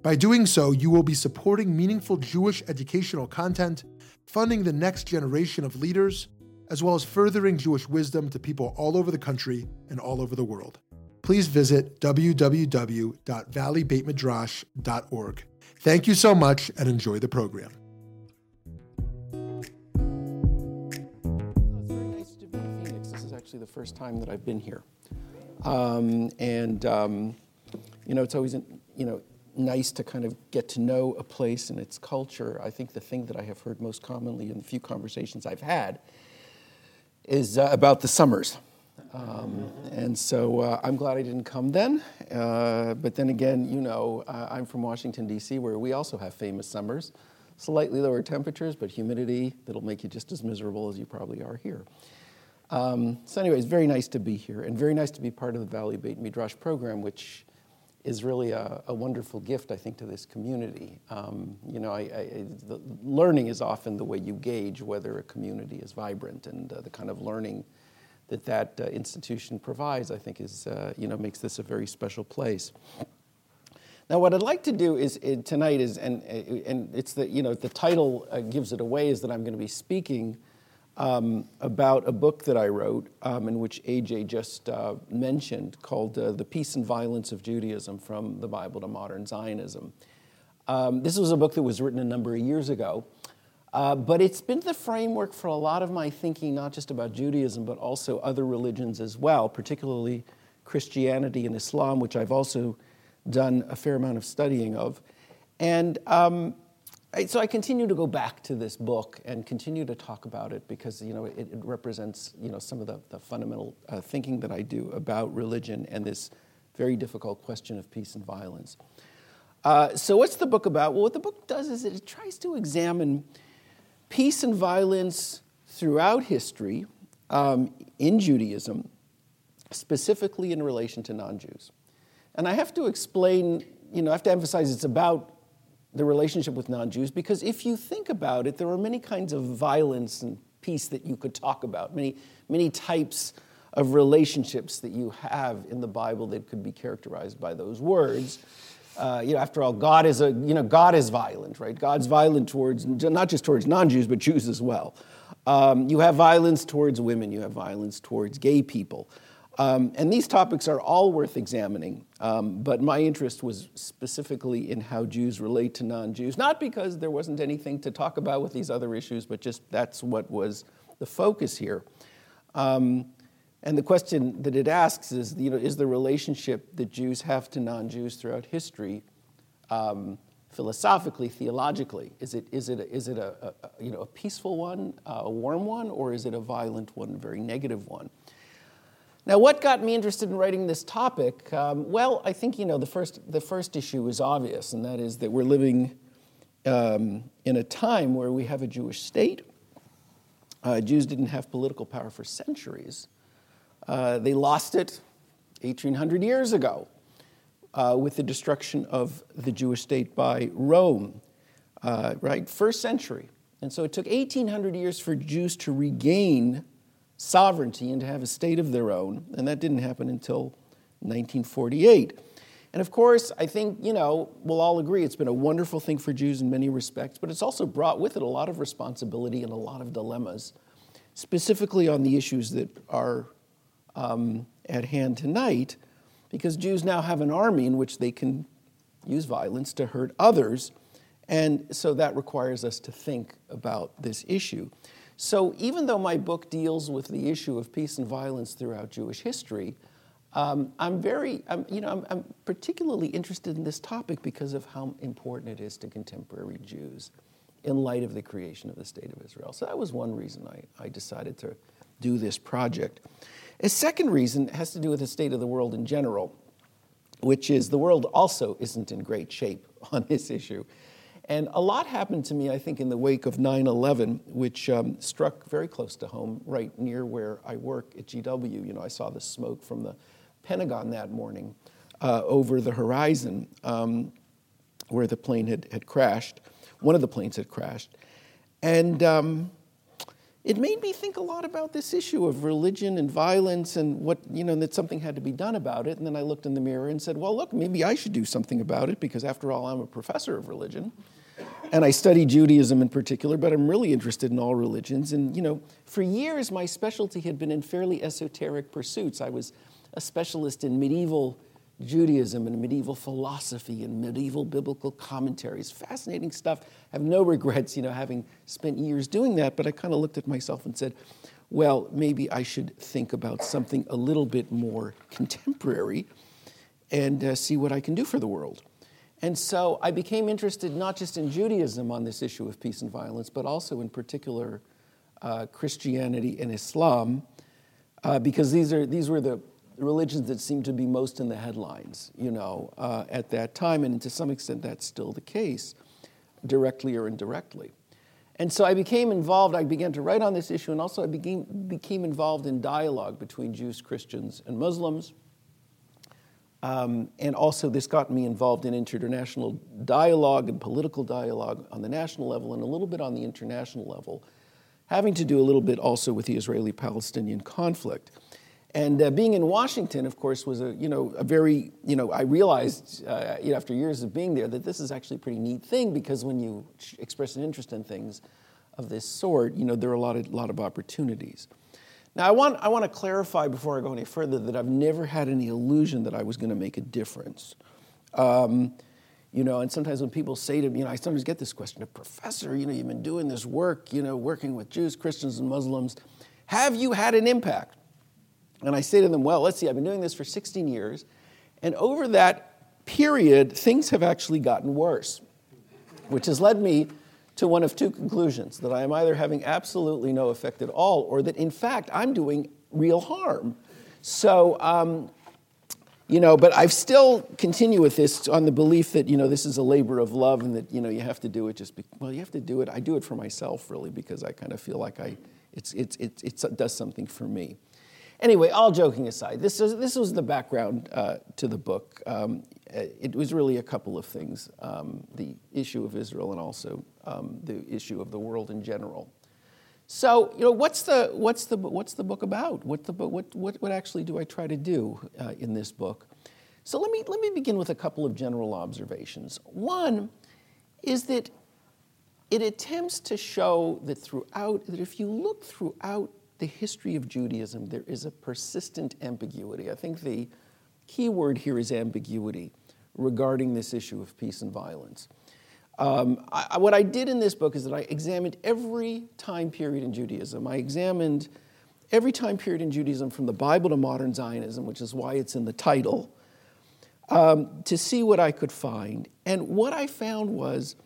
By doing so, you will be supporting meaningful Jewish educational content, funding the next generation of leaders, as well as furthering Jewish wisdom to people all over the country and all over the world. Please visit www.valleybeitmidrash.org. Thank you so much and enjoy the program. It's very nice to be in Phoenix. This is actually the first time that I've been here. It's always, nice to kind of get to know a place and its culture. I think the thing that I have heard most commonly in the few conversations I've had is about the summers. And so I'm glad I didn't come then. But then again, I'm from Washington, D.C., where we also have famous summers. Slightly lower temperatures, but humidity that'll make you just as miserable as you probably are here. So very nice to be here and very nice to be part of the Valley Beit Midrash program, which is really a wonderful gift, I think, to this community. The learning is often the way you gauge whether a community is vibrant, and the kind of learning that institution provides, I think, is makes this a very special place. Now, what I'd like to do tonight is, and it's the the title gives it away, is that I'm going to be speaking about a book that I wrote, in which AJ just mentioned, called The Peace and Violence of Judaism: From the Bible to Modern Zionism. This was a book that was written a number of years ago, but it's been the framework for a lot of my thinking, not just about Judaism, but also other religions as well, particularly Christianity and Islam, which I've also done a fair amount of studying of. And so I continue to go back to this book and continue to talk about it because, it represents, some of the fundamental thinking that I do about religion and this very difficult question of peace and violence. So what's the book about? Well, what the book does is it tries to examine peace and violence throughout history in Judaism, specifically in relation to non-Jews. And I have to explain, I have to emphasize it's about the relationship with non-Jews, because if you think about it, there are many kinds of violence and peace that you could talk about, many, many types of relationships that you have in the Bible that could be characterized by those words. After all, God is God is violent, right? God's violent towards, not just towards non-Jews, but Jews as well. You have violence towards women, you have violence towards gay people. And these topics are all worth examining, but my interest was specifically in how Jews relate to non-Jews, not because there wasn't anything to talk about with these other issues, but just that's what was the focus here. And the question that it asks is, is the relationship that Jews have to non-Jews throughout history, philosophically, theologically, is it a peaceful one, a warm one, or is it a violent one, a very negative one? Now, what got me interested in writing this topic? I think the first issue is obvious, and that is that we're living in a time where we have a Jewish state. Jews didn't have political power for centuries. They lost it 1,800 years ago with the destruction of the Jewish state by Rome, first century. And so it took 1,800 years for Jews to regain sovereignty and to have a state of their own, and that didn't happen until 1948. And of course, I think, we'll all agree it's been a wonderful thing for Jews in many respects, but it's also brought with it a lot of responsibility and a lot of dilemmas, specifically on the issues that are at hand tonight, because Jews now have an army in which they can use violence to hurt others, and so that requires us to think about this issue. So even though my book deals with the issue of peace and violence throughout Jewish history, I'm particularly interested in this topic because of how important it is to contemporary Jews in light of the creation of the State of Israel. So that was one reason I decided to do this project. A second reason has to do with the state of the world in general. which is the world also isn't in great shape on this issue. And a lot happened to me, I think, in the wake of 9/11, which struck very close to home, right near where I work at GW. You know, I saw the smoke from the Pentagon that morning over the horizon where the plane had crashed. One of the planes had crashed. And it made me think a lot about this issue of religion and violence and what, you know, that something had to be done about it. And then I looked in the mirror and said, well, look, maybe I should do something about it because, after all, I'm a professor of religion. And I study Judaism in particular, but I'm really interested in all religions. And, you know, for years, my specialty had been in fairly esoteric pursuits. I was a specialist in medieval Judaism and medieval philosophy and medieval biblical commentaries. Fascinating stuff. I have no regrets, you know, having spent years doing that, but I kind of looked at myself and said, well, maybe I should think about something a little bit more contemporary and see what I can do for the world. And so I became interested not just in Judaism on this issue of peace and violence, but also in particular Christianity and Islam, because these were the religions that seemed to be most in the headlines, you know, at that time, and to some extent that's still the case, directly or indirectly. And so I became involved. I began to write on this issue, and also I became involved in dialogue between Jews, Christians, and Muslims. And also this got me involved in international dialogue and political dialogue on the national level and a little bit on the international level, having to do a little bit also with the Israeli-Palestinian conflict. And being in Washington, of course, was I realized after years of being there that this is actually a pretty neat thing, because when you express an interest in things of this sort, you know, there are a lot of opportunities. Now, I want to clarify before I go any further that I've never had any illusion that I was going to make a difference. You know, and sometimes when people say to me, you know, I sometimes get this question, Professor, you know, you've been doing this work, you know, working with Jews, Christians, and Muslims. Have you had an impact? And I say to them, well, let's see, I've been doing this for 16 years, and over that period, things have actually gotten worse, which has led me to one of two conclusions, that I am either having absolutely no effect at all, or that, in fact, I'm doing real harm. So, you know, but I've still continue with this on the belief that, you know, this is a labor of love and that, you know, you have to do it you have to do it. I do it for myself, really, because I kind of feel like it does something for me. Anyway, all joking aside, this was the background to the book. It was really a couple of things, the issue of Israel and also the issue of the world in general. So, you know, what's the book about? What actually do I try to do in this book? So let me begin with a couple of general observations. One is that it attempts to show that if you look throughout the history of Judaism, there is a persistent ambiguity. I think the key word here is ambiguity regarding this issue of peace and violence. What I did in this book is that I examined every time period in Judaism. I examined every time period in Judaism from the Bible to modern Zionism, which is why it's in the title, to see what I could find. And what I found was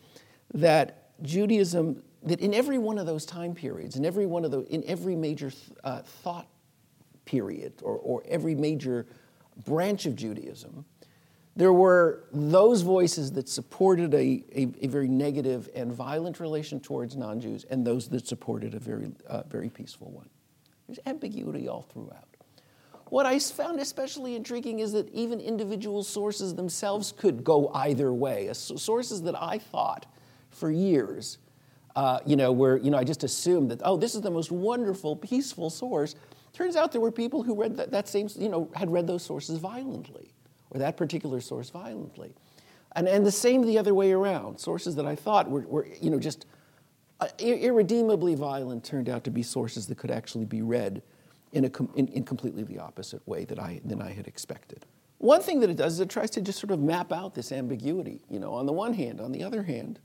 that Judaism, that in every one of those time periods, in every major thought period or every major branch of Judaism, there were those voices that supported a very negative and violent relation towards non-Jews and those that supported a very peaceful one. There's ambiguity all throughout. What I found especially intriguing is that even individual sources themselves could go either way. Sources that I thought for years I just assumed that, oh, this is the most wonderful, peaceful source. Turns out there were people who read that same, you know, had read those sources violently, or that particular source violently. And the same the other way around. Sources that I thought were irredeemably violent turned out to be sources that could actually be read in completely the opposite way than I had expected. One thing that it does is it tries to just sort of map out this ambiguity, you know, on the one hand, on the other hand.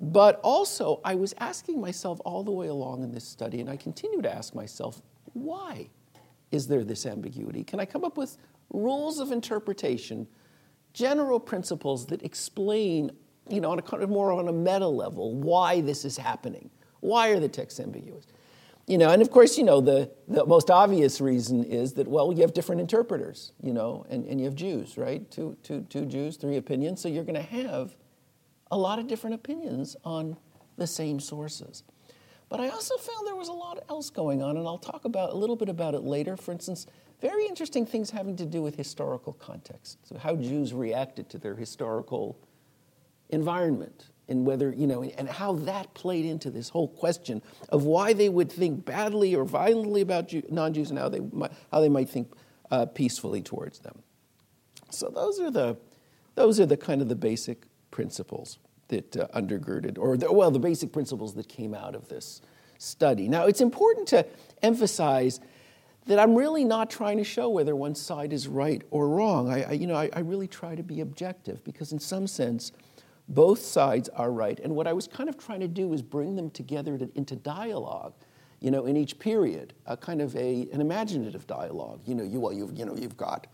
But also, I was asking myself all the way along in this study, and I continue to ask myself, why is there this ambiguity? Can I come up with rules of interpretation, general principles that explain, you know, on a kind of more on a meta level, why this is happening? Why are the texts ambiguous? And of course, the most obvious reason is that, well, you have different interpreters, and you have Jews, right? Two Jews, three opinions. So you're going to have a lot of different opinions on the same sources. But I also found there was a lot else going on, and I'll talk about a little bit about it later. For instance, very interesting things having to do with historical context, so how Jews reacted to their historical environment, and whether, and how that played into this whole question of why they would think badly or violently about non-Jews and how they might think peacefully towards them. So those are the kind of the basic principles that undergirded, the basic principles that came out of this study. Now, it's important to emphasize that I'm really not trying to show whether one side is right or wrong. I really try to be objective, because in some sense, both sides are right. And what I was kind of trying to do is bring them together into dialogue, in each period, a kind of an imaginative dialogue. You've got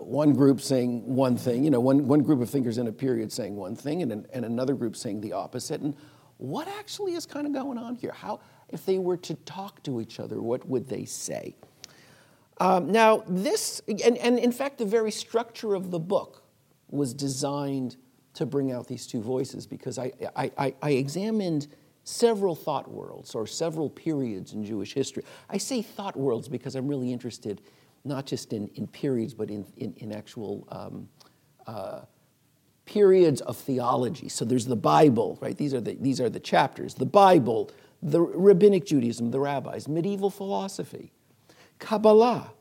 one group saying one thing, one group of thinkers in a period saying one thing, and another group saying the opposite. And what actually is kind of going on here? How, if they were to talk to each other, what would they say? Now, this, and in fact, the very structure of the book was designed to bring out these two voices, because I examined several thought worlds, or several periods in Jewish history. I say thought worlds because I'm really interested not just in periods, but in actual periods of theology. So there's the Bible, right? These are the chapters. The Bible, the Rabbinic Judaism, the rabbis, medieval philosophy, Kabbalah,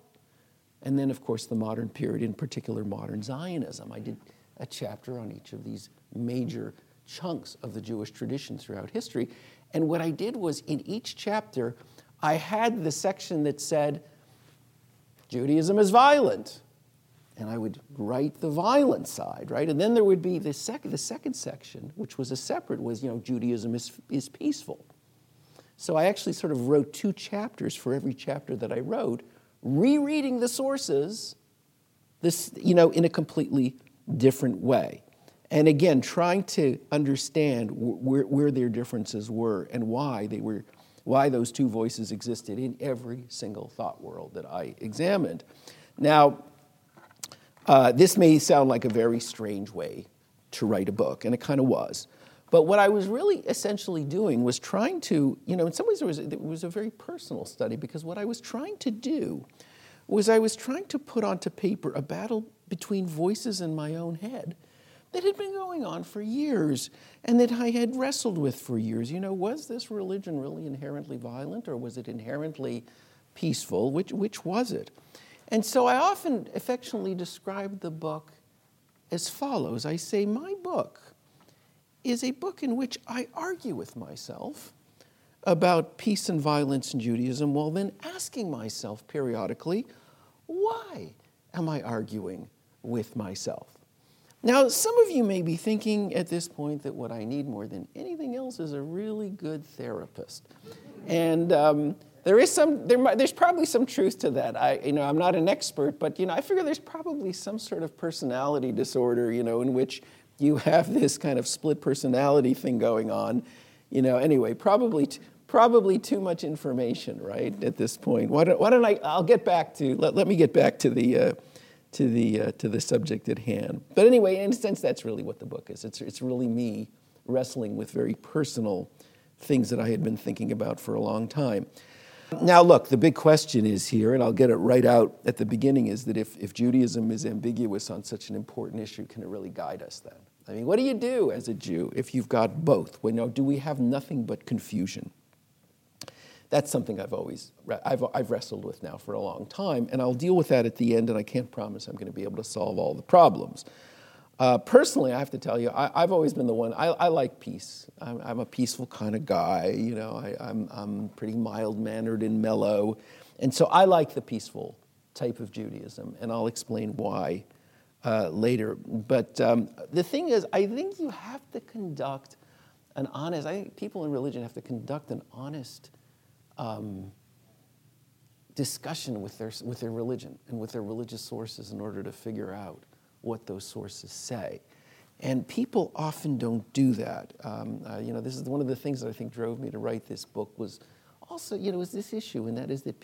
and then, of course, the modern period, in particular, modern Zionism. I did a chapter on each of these major chunks of the Jewish tradition throughout history. And what I did was, in each chapter, I had the section that said, Judaism is violent. And I would write the violent side, right? And then there would be the second section, which was a separate, was, Judaism is peaceful. So I actually sort of wrote two chapters for every chapter that I wrote, rereading the sources, in a completely different way. And again, trying to understand where their differences were and why those two voices existed in every single thought world that I examined. Now, this may sound like a very strange way to write a book, and it kind of was. But what I was really essentially doing was trying to, in some ways it was a very personal study, because what I was trying to do was I was trying to put onto paper a battle between voices in my own head that had been going on for years, and that I had wrestled with for years. Was this religion really inherently violent, or was it inherently peaceful? Which was it? And so I often affectionately describe the book as follows. I say, my book is a book in which I argue with myself about peace and violence in Judaism, while then asking myself periodically, why am I arguing with myself? Now, some of you may be thinking at this point that what I need more than anything else is a really good therapist, and there's probably some truth to that. I'm not an expert, but I figure there's probably some sort of personality disorder, in which you have this kind of split personality thing going on, Anyway, probably too much information, right? At this point, why don't I? I'll get back to let me get back to the. To the subject at hand. But anyway, in a sense, that's really what the book is. It's really me wrestling with very personal things that I had been thinking about for a long time. Now, look, the big question is here, and I'll get it right out at the beginning, is that if Judaism is ambiguous on such an important issue, can it really guide us then? I mean, what do you do as a Jew if you've got both? Do we have nothing but confusion? That's something I've wrestled with now for a long time, and I'll deal with that at the end, and I can't promise I'm going to be able to solve all the problems. Personally, I have to tell you, I've always been the one, I like peace. I'm a peaceful kind of guy, I'm pretty mild-mannered and mellow, and so I like the peaceful type of Judaism, and I'll explain why later. But the thing is, I think you have to conduct I think people in religion have to conduct an honest discussion with their religion and with their religious sources in order to figure out what those sources say. And people often don't do that. This is one of the things that I think drove me to write this book was also, is this issue, and that is that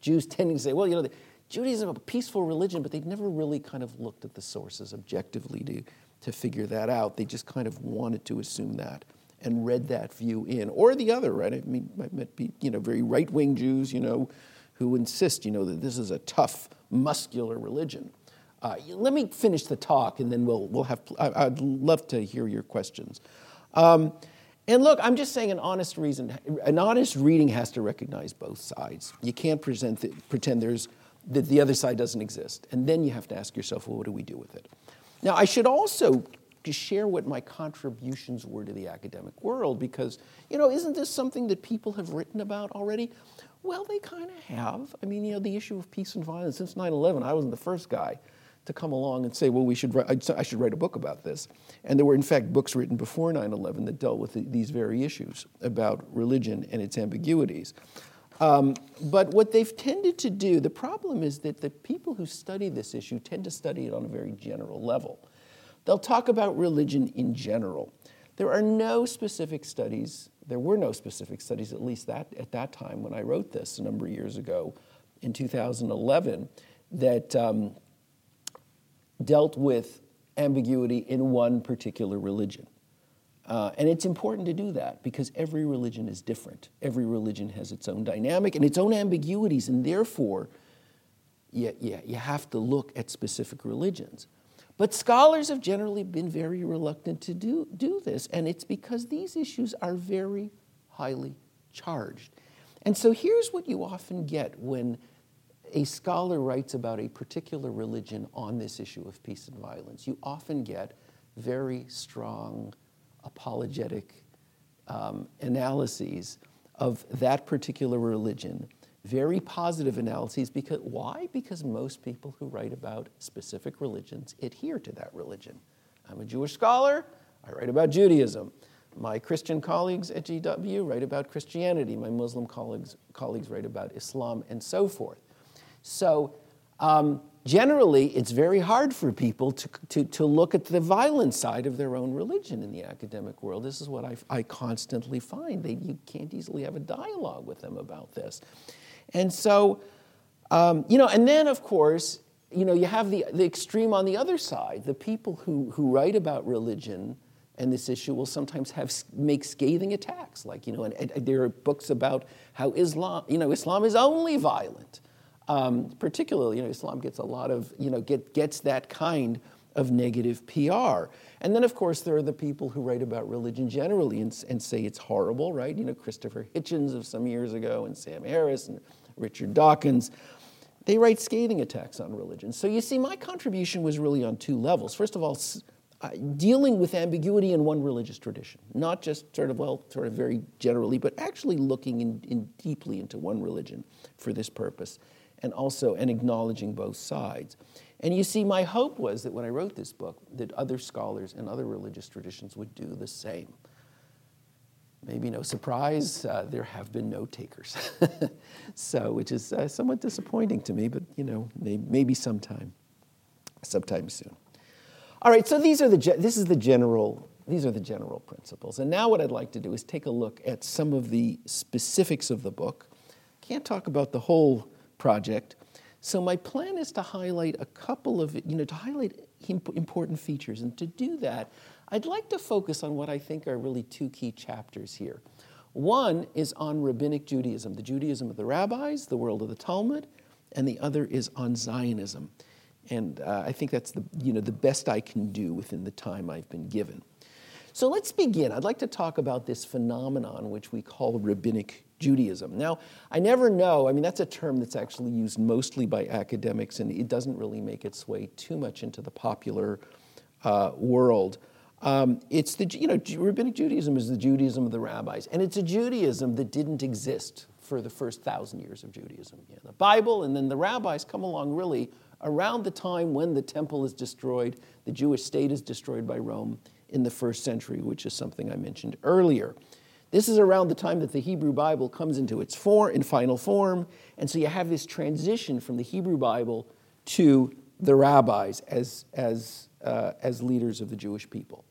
Jews tending to say, well, Judaism is a peaceful religion, but they've never really kind of looked at the sources objectively to figure that out. They just kind of wanted to assume that and read that view in, or the other, right? I mean, I've met, very right-wing Jews, who insist, that this is a tough, muscular religion. Let me finish the talk, and then we'll have. I'd love to hear your questions. And look, I'm just saying an honest reading has to recognize both sides. You can't pretend that the other side doesn't exist. And then you have to ask yourself, well, what do we do with it? Now, I should also share what my contributions were to the academic world, because, isn't this something that people have written about already? Well, they kind of have. I mean, the issue of peace and violence, since 9/11, I wasn't the first guy to come along and say, well, I should write a book about this. And there were, in fact, books written before 9/11 that dealt with these very issues about religion and its ambiguities. But what they've tended to do, the problem is that the people who study this issue tend to study it on a very general level. They'll talk about religion in general. There were no specific studies, at least at that time when I wrote this a number of years ago in 2011, that dealt with ambiguity in one particular religion. And it's important to do that because every religion is different. Every religion has its own dynamic and its own ambiguities, and therefore you have to look at specific religions. But scholars have generally been very reluctant to do this, and it's because these issues are very highly charged. And so here's what you often get when a scholar writes about a particular religion on this issue of peace and violence. You often get very strong apologetic analyses of that particular religion, very positive analyses, because why? Because most people who write about specific religions adhere to that religion. I'm a Jewish scholar, I write about Judaism. My Christian colleagues at GW write about Christianity. My Muslim colleagues write about Islam and so forth. So generally, it's very hard for people to look at the violent side of their own religion in the academic world. This is what I constantly find. You can't easily have a dialogue with them about this. And so, and then, of course, you have the extreme on the other side. The people who write about religion and this issue will sometimes make scathing attacks. Like, and there are books about how Islam is only violent. Particularly, Islam gets a lot of, gets that kind of negative PR. And then, of course, there are the people who write about religion generally and say it's horrible, right? Christopher Hitchens of some years ago and Sam Harris and Richard Dawkins. They write scathing attacks on religion. So you see, my contribution was really on two levels. First of all, dealing with ambiguity in one religious tradition, not just sort of very generally, but actually looking in deeply into one religion for this purpose. And also, and acknowledging both sides. And you see, my hope was that when I wrote this book, that other scholars and other religious traditions would do the same. Maybe no surprise, there have been no takers. So, which is somewhat disappointing to me, but maybe sometime soon. All right, so these are the general principles. And now what I'd like to do is take a look at some of the specifics of the book. Can't talk about the whole project. So my plan is to highlight important features. And to do that, I'd like to focus on what I think are really two key chapters here. One is on rabbinic Judaism, the Judaism of the rabbis, the world of the Talmud, and the other is on Zionism. And I think that's the best I can do within the time I've been given. So let's begin. I'd like to talk about this phenomenon which we call rabbinic Judaism. Now, I never know. I mean, that's a term that's actually used mostly by academics, and it doesn't really make its way too much into the popular world. It's the rabbinic Judaism is the Judaism of the rabbis, and it's a Judaism that didn't exist for the first 1,000 years of Judaism. The Bible, and then the rabbis come along really around the time when the temple is destroyed, the Jewish state is destroyed by Rome in the 1st century, which is something I mentioned earlier. This is around the time that the Hebrew Bible comes into its in final form, and so you have this transition from the Hebrew Bible to the rabbis as leaders of the Jewish people.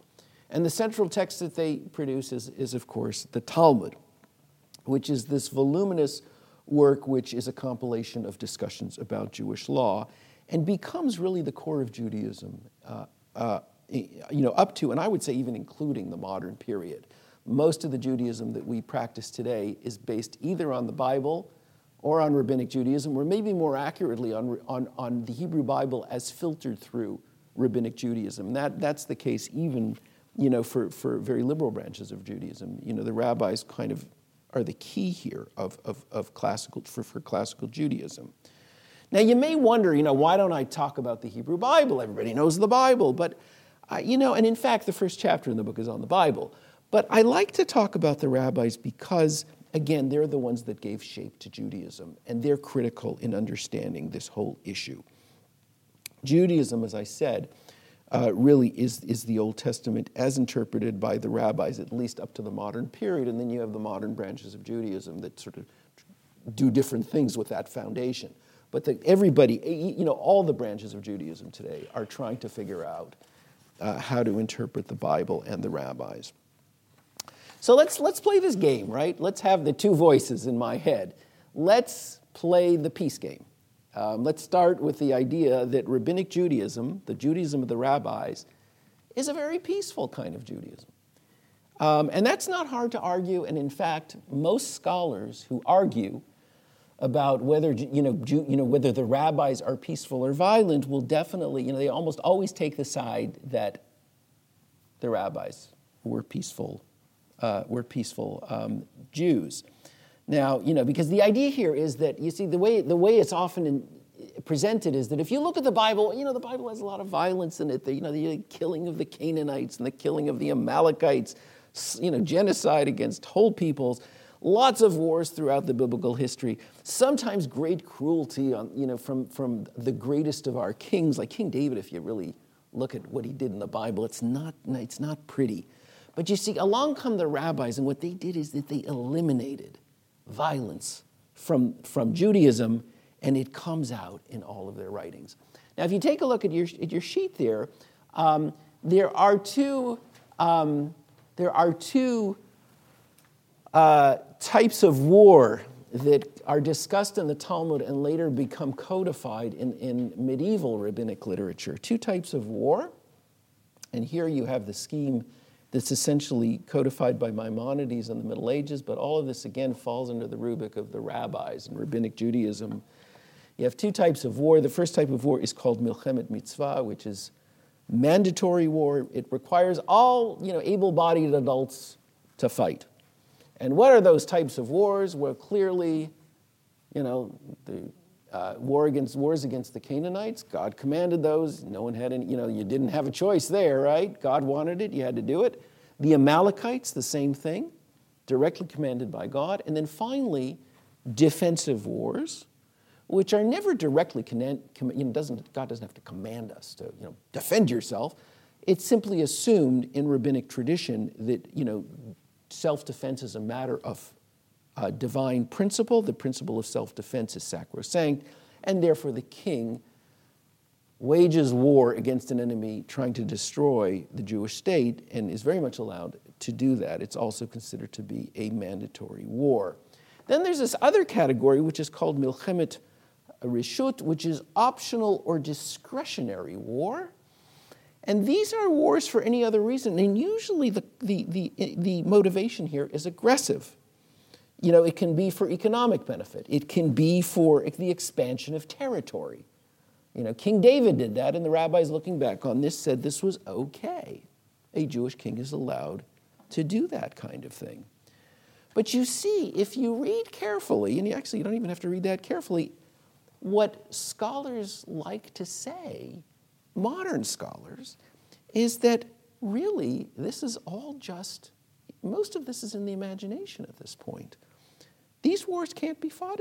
And the central text that they produce is of course, the Talmud. which is this voluminous work which is a compilation of discussions about Jewish law and becomes really the core of Judaism, up to, and I would say even including the modern period. Most of the Judaism that we practice today is based either on the Bible or on Rabbinic Judaism, or maybe more accurately on the Hebrew Bible as filtered through Rabbinic Judaism. That's the case even, for very liberal branches of Judaism. The rabbis kind of are the key here of classical for classical Judaism. Now you may wonder, why don't I talk about the Hebrew Bible? Everybody knows the Bible, but and in fact, the first chapter in the book is on the Bible. But I like to talk about the rabbis because, again, they're the ones that gave shape to Judaism, and they're critical in understanding this whole issue. Judaism, as I said, really is the Old Testament as interpreted by the rabbis, at least up to the modern period, and then you have the modern branches of Judaism that sort of do different things with that foundation. But everybody, all the branches of Judaism today are trying to figure out how to interpret the Bible and the rabbis. So let's play this game, right? Let's have the two voices in my head. Let's play the peace game. Let's start with the idea that Rabbinic Judaism, the Judaism of the rabbis, is a very peaceful kind of Judaism. And that's not hard to argue. And in fact, most scholars who argue about whether the rabbis are peaceful or violent will definitely, they almost always take the side that the rabbis were peaceful Jews. Now, because the idea here is that, the way it's often presented is that if you look at the Bible, the Bible has a lot of violence in it, the killing of the Canaanites and the killing of the Amalekites, genocide against whole peoples, lots of wars throughout the biblical history, sometimes great cruelty from the greatest of our kings, like King David. If you really look at what he did in the Bible, it's not pretty. But along come the rabbis, and what they did is that they eliminated violence from Judaism, and it comes out in all of their writings. Now, if you take a look at your sheet there, there are two types of war that are discussed in the Talmud and later become codified in medieval rabbinic literature. Two types of war, and here you have the scheme that's essentially codified by Maimonides in the Middle Ages, but all of this, again, falls under the rubric of the rabbis and Rabbinic Judaism. You have two types of war. The first type of war is called milchemet mitzvah, which is mandatory war. It requires all able-bodied adults to fight. And what are those types of wars? Well, clearly, the wars against the Canaanites, God commanded those. No one had any, you didn't have a choice there, right? God wanted it, you had to do it. The Amalekites, the same thing, directly commanded by God. And then finally, defensive wars, which are never directly God doesn't have to command us to, defend yourself. It's simply assumed in rabbinic tradition that, self-defense is a matter of divine principle. The principle of self-defense is sacrosanct, and therefore the king wages war against an enemy trying to destroy the Jewish state and is very much allowed to do that. It's also considered to be a mandatory war. Then there's this other category which is called milchemet rishut, which is optional or discretionary war. And these are wars for any other reason, and usually the motivation here is aggressive. It can be for economic benefit. It can be for the expansion of territory. King David did that, and the rabbis looking back on this said this was okay. A Jewish king is allowed to do that kind of thing. But you see, if you read carefully, and you don't even have to read that carefully, what scholars like to say, modern scholars, is that really this is all just, most of this is in the imagination at this point. These wars can't be fought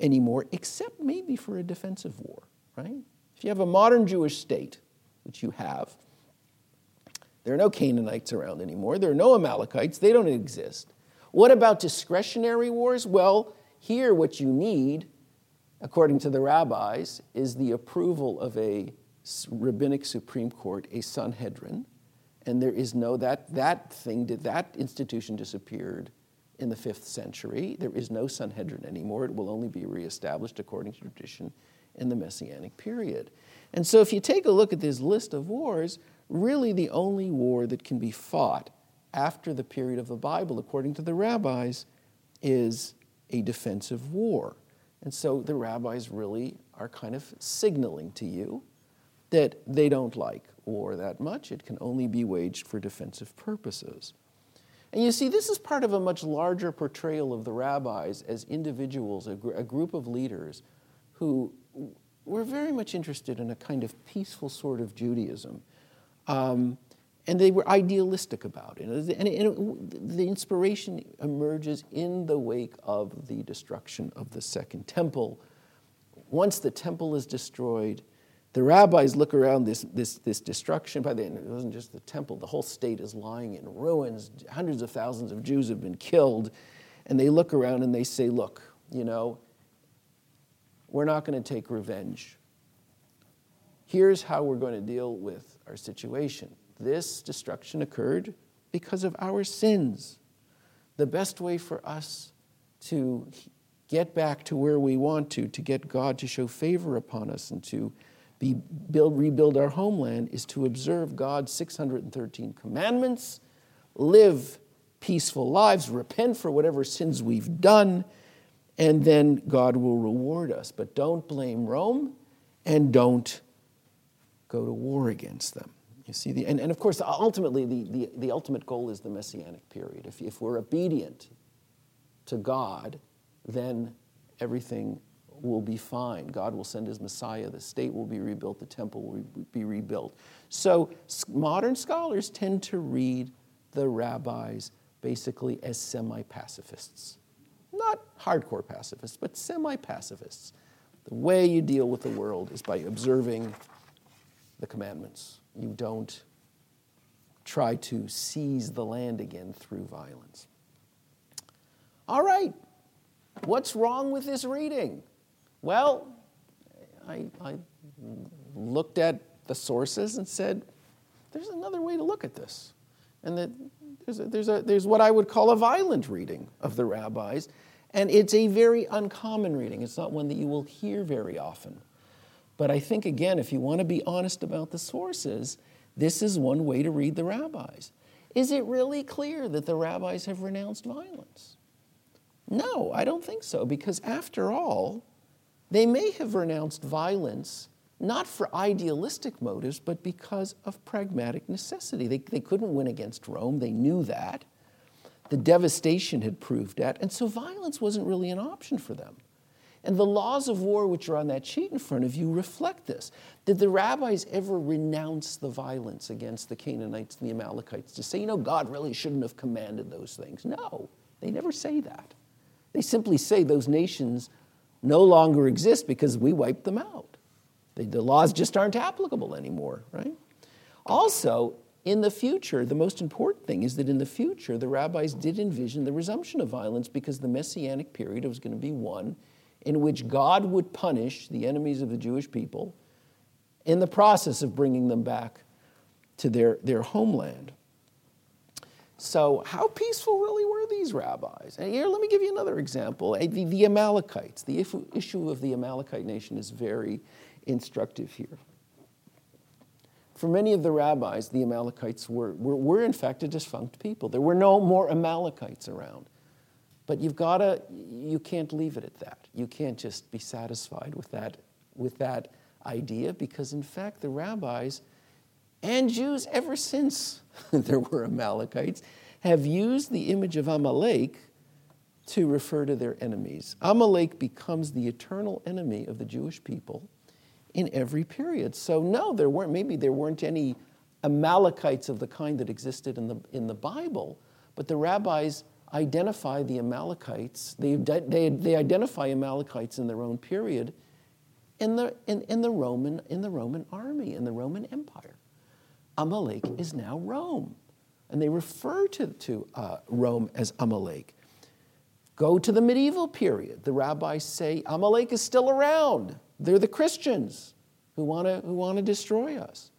anymore, except maybe for a defensive war, right? If you have a modern Jewish state, which you have, there are no Canaanites around anymore. There are no Amalekites. They don't exist. What about discretionary wars? Well, here what you need, according to the rabbis, is the approval of a rabbinic supreme court, a Sanhedrin, and there is no that institution disappeared in the 5th century. There is no Sanhedrin anymore. It will only be reestablished according to tradition in the Messianic period. And so if you take a look at this list of wars, really the only war that can be fought after the period of the Bible, according to the rabbis, is a defensive war. And so the rabbis really are kind of signaling to you that they don't like war that much. It can only be waged for defensive purposes. And you see, this is part of a much larger portrayal of the rabbis as individuals, a group of leaders who were very much interested in a kind of peaceful sort of Judaism. And they were idealistic about it. And the inspiration emerges in the wake of the destruction of the Second Temple. Once the temple is destroyed, the rabbis look around this destruction. By the end, it wasn't just the temple. The whole state is lying in ruins. Hundreds of thousands of Jews have been killed. And they look around and they say, look, we're not going to take revenge. Here's how we're going to deal with our situation. This destruction occurred because of our sins. The best way for us to get back to where we want to get God to show favor upon us and to rebuild our homeland is to observe God's 613 commandments, live peaceful lives, repent for whatever sins we've done, and then God will reward us. But don't blame Rome and don't go to war against them. You see, and of course, ultimately, the ultimate goal is the Messianic period. If we're obedient to God, then everything will be fine. God will send his Messiah. The state will be rebuilt. The temple will be rebuilt. So modern scholars tend to read the rabbis basically as semi-pacifists. Not hardcore pacifists, but semi-pacifists. The way you deal with the world is by observing the commandments. You don't try to seize the land again through violence. All right, what's wrong with this reading? Well, I looked at the sources and said, there's another way to look at this. And that there's what I would call a violent reading of the rabbis. And it's a very uncommon reading. It's not one that you will hear very often. But I think, again, if you want to be honest about the sources, this is one way to read the rabbis. Is it really clear that the rabbis have renounced violence? No, I don't think so, because after all, they may have renounced violence not for idealistic motives, but because of pragmatic necessity. They couldn't win against Rome. They knew that. The devastation had proved that, and so violence wasn't really an option for them. And the laws of war, which are on that sheet in front of you, reflect this. Did the rabbis ever renounce the violence against the Canaanites and the Amalekites to say, God really shouldn't have commanded those things? No, they never say that. They simply say those nations no longer exist because we wiped them out. The laws just aren't applicable anymore, right? Also, in the future, the most important thing is that in the future, the rabbis did envision the resumption of violence because the Messianic period was going to be one in which God would punish the enemies of the Jewish people in the process of bringing them back to their homeland. So how peaceful really were these rabbis? And here, let me give you another example. The Amalekites. The issue of the Amalekite nation is very instructive here. For many of the rabbis, the Amalekites were in fact a defunct people. There were no more Amalekites around. But you can't leave it at that. You can't just be satisfied with that idea, because in fact the rabbis and Jews ever since there were Amalekites have used the image of Amalek to refer to their enemies. Amalek becomes the eternal enemy of the Jewish people in every period. So no, there weren't any Amalekites of the kind that existed in the Bible, but the rabbis identify the Amalekites. They identify Amalekites in their own period, in the Roman army, in the Roman Empire. Amalek is now Rome, and they refer to Rome as Amalek. Go to the medieval period. The rabbis say Amalek is still around. They're the Christians who want to destroy us.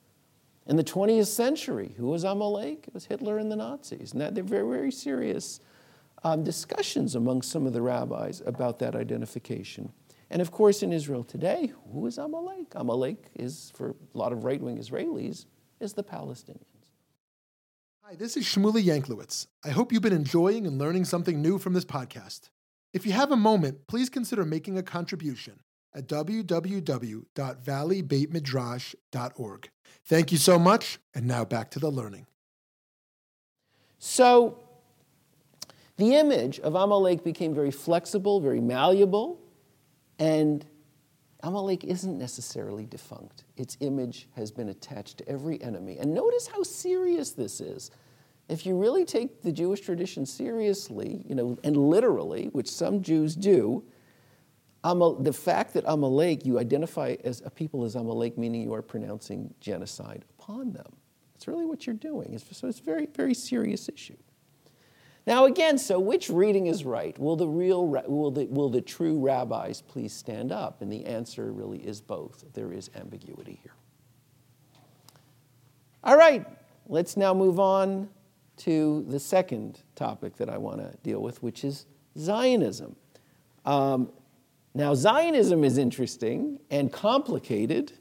In the 20th century, who was Amalek? It was Hitler and the Nazis. And they're very, very serious discussions among some of the rabbis about that identification. And of course, in Israel today, who is Amalek? Amalek is, for a lot of right-wing Israelis, is the Palestinians. Hi, this is Shmuley Yanklowitz. I hope you've been enjoying and learning something new from this podcast. If you have a moment, please consider making a contribution at www.valleybeitmidrash.org. Thank you so much, and now back to the learning. So, the image of Amalek became very flexible, very malleable, and Amalek isn't necessarily defunct. Its image has been attached to every enemy. And notice how serious this is. If you really take the Jewish tradition seriously, and literally, which some Jews do, the fact that Amalek, you identify as a people as Amalek, meaning you are pronouncing genocide upon them. That's really what you're doing. So it's a very, very serious issue. Now again, so which reading is right? Will the true rabbis please stand up? And the answer really is both. There is ambiguity here. All right, let's now move on to the second topic that I want to deal with, which is Zionism. Now Zionism is interesting and complicated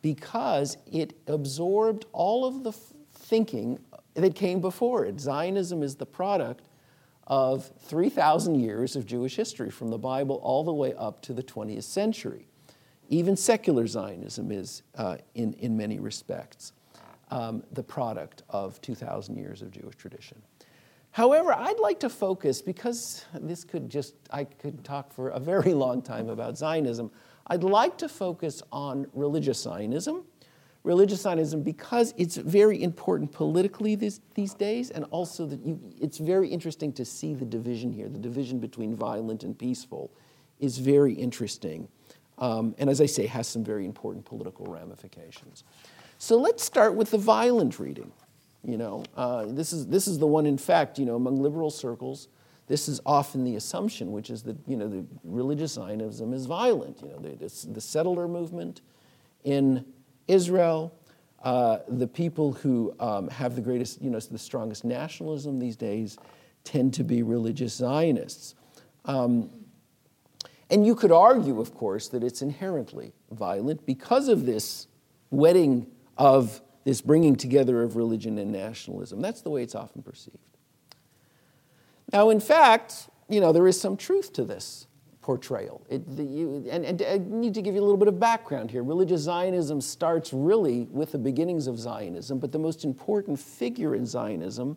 because it absorbed all of the thinking that came before it. Zionism is the product of 3,000 years of Jewish history, from the Bible all the way up to the 20th century. Even secular Zionism is, in many respects, the product of 2,000 years of Jewish tradition. However, I'd like to focus, because I could talk for a very long time about Zionism, I'd like to focus on religious Zionism. Religious Zionism, because it's very important politically these days, and also it's very interesting to see the division here. The division between violent and peaceful is very interesting, and as I say, has some very important political ramifications. So let's start with the violent reading. This is the one. In fact, among liberal circles, this is often the assumption, which is that the religious Zionism is violent. The settler movement in Israel, the people who have the greatest, the strongest nationalism these days tend to be religious Zionists. And you could argue, of course, that it's inherently violent because of this wedding of this bringing together of religion and nationalism. That's the way it's often perceived. Now, in fact, there is some truth to this portrayal. And I need to give you a little bit of background here. Religious Zionism starts really with the beginnings of Zionism, but the most important figure in Zionism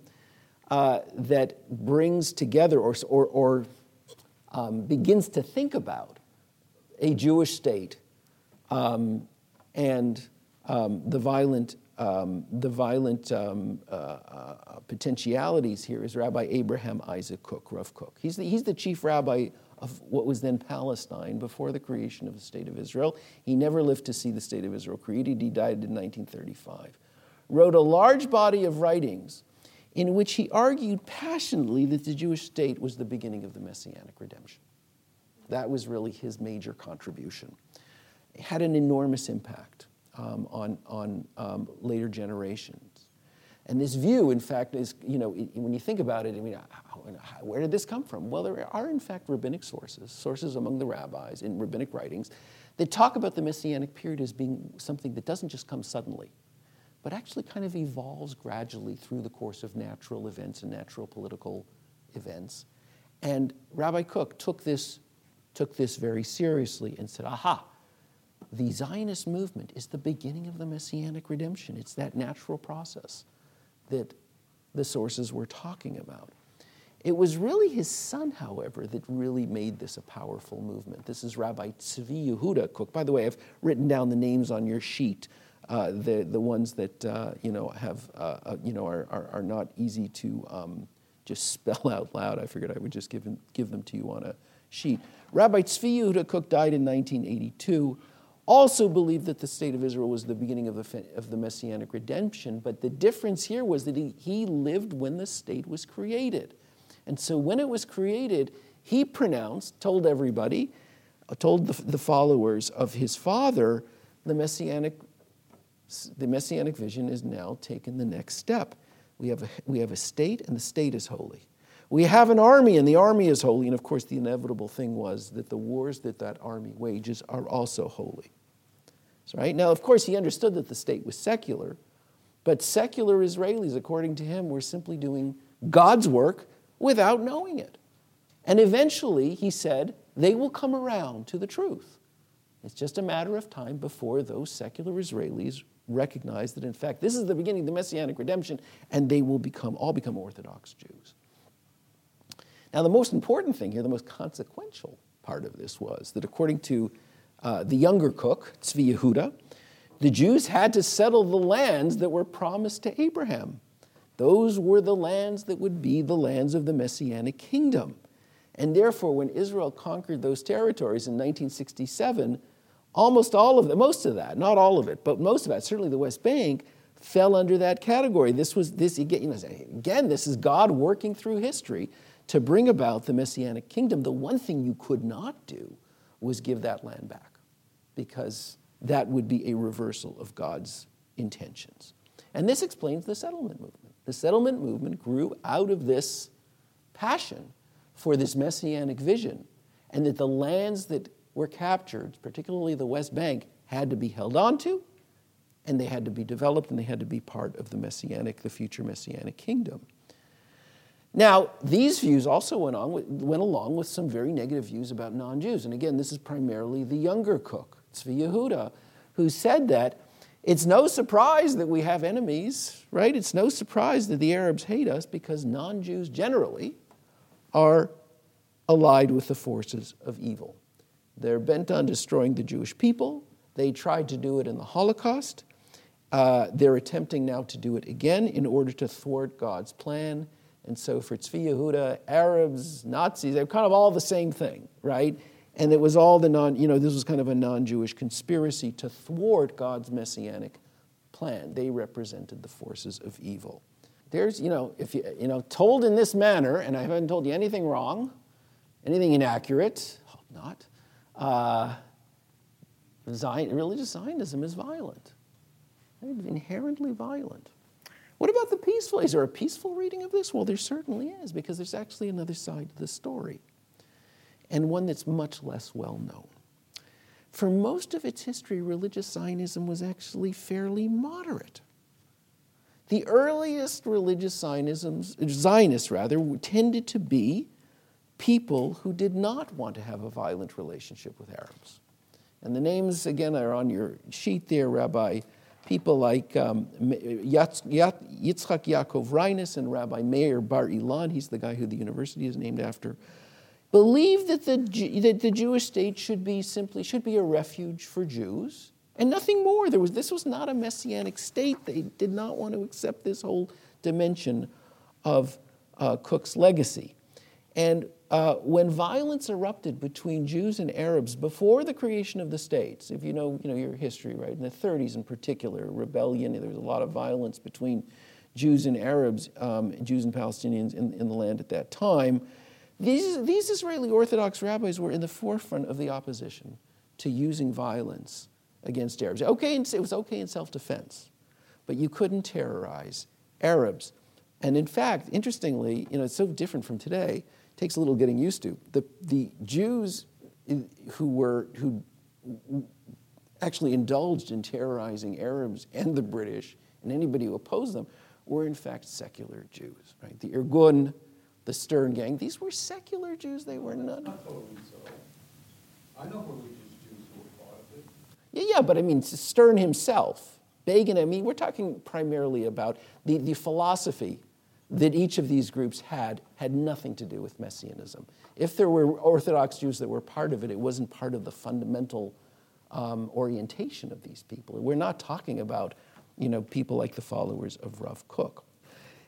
that brings together or begins to think about a Jewish state and the violent potentialities here is Rabbi Abraham Isaac Kook, Rav Kook. He's the chief rabbi of what was then Palestine before the creation of the State of Israel. He never lived to see the State of Israel created. He died in 1935. Wrote a large body of writings in which he argued passionately that the Jewish state was the beginning of the Messianic redemption. That was really his major contribution. It had an enormous impact on later generations. And this view, in fact, is, when you think about it, where did this come from? Well, there are, in fact, rabbinic sources among the rabbis in rabbinic writings that talk about the Messianic period as being something that doesn't just come suddenly, but actually kind of evolves gradually through the course of natural events and natural political events. And Rabbi Kook took this very seriously and said, aha, the Zionist movement is the beginning of the Messianic redemption. It's that natural process that the sources were talking about. It was really his son, however, that really made this a powerful movement. This is Rabbi Tzvi Yehuda Kook. By the way, I've written down the names on your sheet, the ones that are not easy to just spell out loud. I figured I would just give them to you on a sheet. Rabbi Tzvi Yehuda Kook died in 1982. Also believed that the State of Israel was the beginning of the Messianic redemption, but the difference here was that he lived when the state was created. And so when it was created, he told everybody, told the followers of his father, the Messianic vision has now taken the next step. We have a state, and the state is holy. We have an army, and the army is holy. And of course, the inevitable thing was that the wars that that army wages are also holy. So, right? Now, of course, he understood that the state was secular, but secular Israelis, according to him, were simply doing God's work without knowing it. And eventually, he said, they will come around to the truth. It's just a matter of time before those secular Israelis recognize that, in fact, this is the beginning of the Messianic redemption, and they will all become Orthodox Jews. Now, the most important thing here, the most consequential part of this was that, according to the younger Kook, Tzvi Yehuda, the Jews had to settle the lands that were promised to Abraham. Those were the lands that would be the lands of the Messianic kingdom. And therefore, when Israel conquered those territories in 1967, almost all of them, most of that, not all of it, but most of that, certainly the West Bank, fell under that category. This is God working through history to bring about the Messianic kingdom. The one thing you could not do was give that land back, because that would be a reversal of God's intentions. And this explains the settlement movement. The settlement movement grew out of this passion for this Messianic vision, and that the lands that were captured, particularly the West Bank, had to be held onto, and they had to be developed, and they had to be part of the future Messianic kingdom. Now, these views also went along with some very negative views about non-Jews. And again, this is primarily the younger Kook, Tzvi Yehuda, who said that it's no surprise that we have enemies, right? It's no surprise that the Arabs hate us, because non-Jews generally are allied with the forces of evil. They're bent on destroying the Jewish people. They tried to do it in the Holocaust. They're attempting now to do it again in order to thwart God's plan. And so for Tzvi Yehuda, Arabs, Nazis, they're kind of all the same thing, right? And it was all this was kind of a non-Jewish conspiracy to thwart God's messianic plan. They represented the forces of evil. Told in this manner, and I haven't told you anything wrong, anything inaccurate, hope not, religious Zionism is violent, inherently violent. What about the peaceful? Is there a peaceful reading of this? Well, there certainly is, because there's actually another side to the story, and one that's much less well known. For most of its history, religious Zionism was actually fairly moderate. The earliest religious Zionists tended to be people who did not want to have a violent relationship with Arabs. And the names, again, are on your sheet there, Rabbi. People like Yitzhak Yaakov Reines and Rabbi Meir Bar-Ilan, he's the guy who the university is named after, believed that the Jewish state should be a refuge for Jews and nothing more. This was not a messianic state. They did not want to accept this whole dimension of Kook's legacy. And when violence erupted between Jews and Arabs before the creation of the states, if you know your history, right, in the 30s in particular, rebellion, there was a lot of violence between Jews and Arabs, Jews and Palestinians in the land at that time. These Israeli Orthodox rabbis were in the forefront of the opposition to using violence against Arabs. Okay, it was okay in self-defense, but you couldn't terrorize Arabs. And in fact, interestingly, it's so different from today, takes a little getting used to. The Jews who actually indulged in terrorizing Arabs and the British and anybody who opposed them were in fact secular Jews, right? The Irgun, the Stern gang, these were secular Jews. They were not. Not totally so. I know religious Jews who were part of it. Yeah, but I mean Stern himself, Begin. I mean, we're talking primarily about the philosophy that each of these groups had nothing to do with Messianism. If there were Orthodox Jews that were part of it, it wasn't part of the fundamental orientation of these people. We're not talking about, people like the followers of Rav Kook.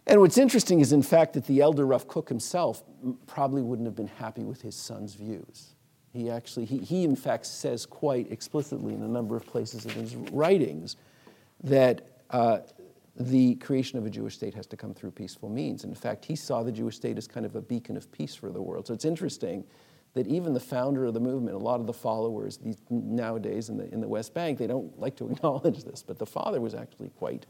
And what's interesting is, in fact, that the elder Rav Kook himself probably wouldn't have been happy with his son's views. He actually, he in fact says quite explicitly in a number of places in his writings that the creation of a Jewish state has to come through peaceful means. In fact, he saw the Jewish state as kind of a beacon of peace for the world. So it's interesting that even the founder of the movement, a lot of the followers nowadays in the West Bank, they don't like to acknowledge this, but the father was actually quite,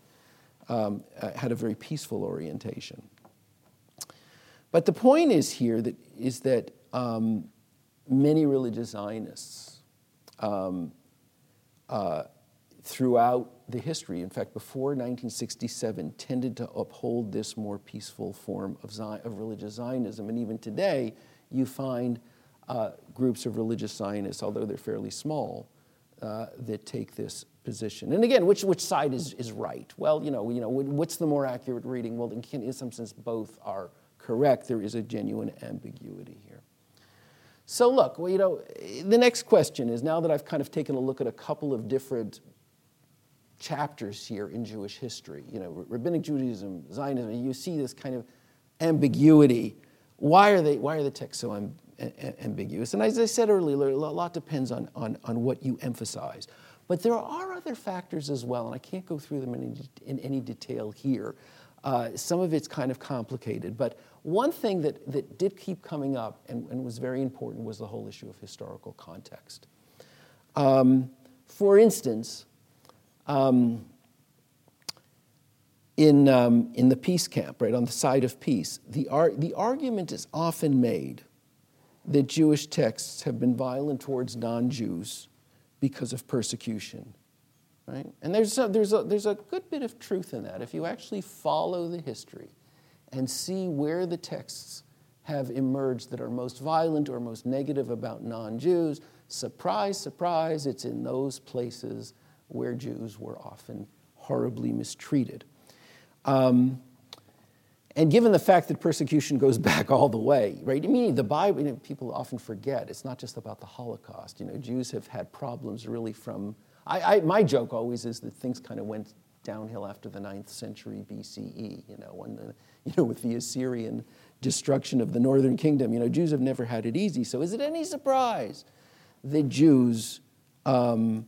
had a very peaceful orientation. But the point is here that is that many religious Zionists throughout the history, in fact, before 1967, tended to uphold this more peaceful form of religious Zionism. And even today, you find groups of religious Zionists, although they're fairly small, that take this position. And again, which side is right? Well, you know, what's the more accurate reading? Well, in some sense, both are correct. There is a genuine ambiguity here. So look, well, you know, the next question is, now that I've kind of taken a look at a couple of different chapters here in Jewish history, you know, Rabbinic Judaism, Zionism, you see this kind of ambiguity. Why are the texts so ambiguous? And as I said earlier, a lot depends on what you emphasize. But there are other factors as well, and I can't go through them in any detail here. Some of it's kind of complicated, but one thing that did keep coming up and was very important was the whole issue of historical context. For instance, in the peace camp, right, on the side of peace, the argument is often made that Jewish texts have been violent towards non-Jews because of persecution, right? And there's a good bit of truth in that. If you actually follow the history and see where the texts have emerged that are most violent or most negative about non-Jews, surprise, surprise, it's in those places where Jews were often horribly mistreated. And given the fact that persecution goes back all the way, right? I mean, the Bible, you know, people often forget, it's not just about the Holocaust. You know, Jews have had problems really from, my joke always is that things kind of went downhill after the 9th century BCE, you know, with the Assyrian destruction of the northern kingdom. You know, Jews have never had it easy. So is it any surprise that Jews have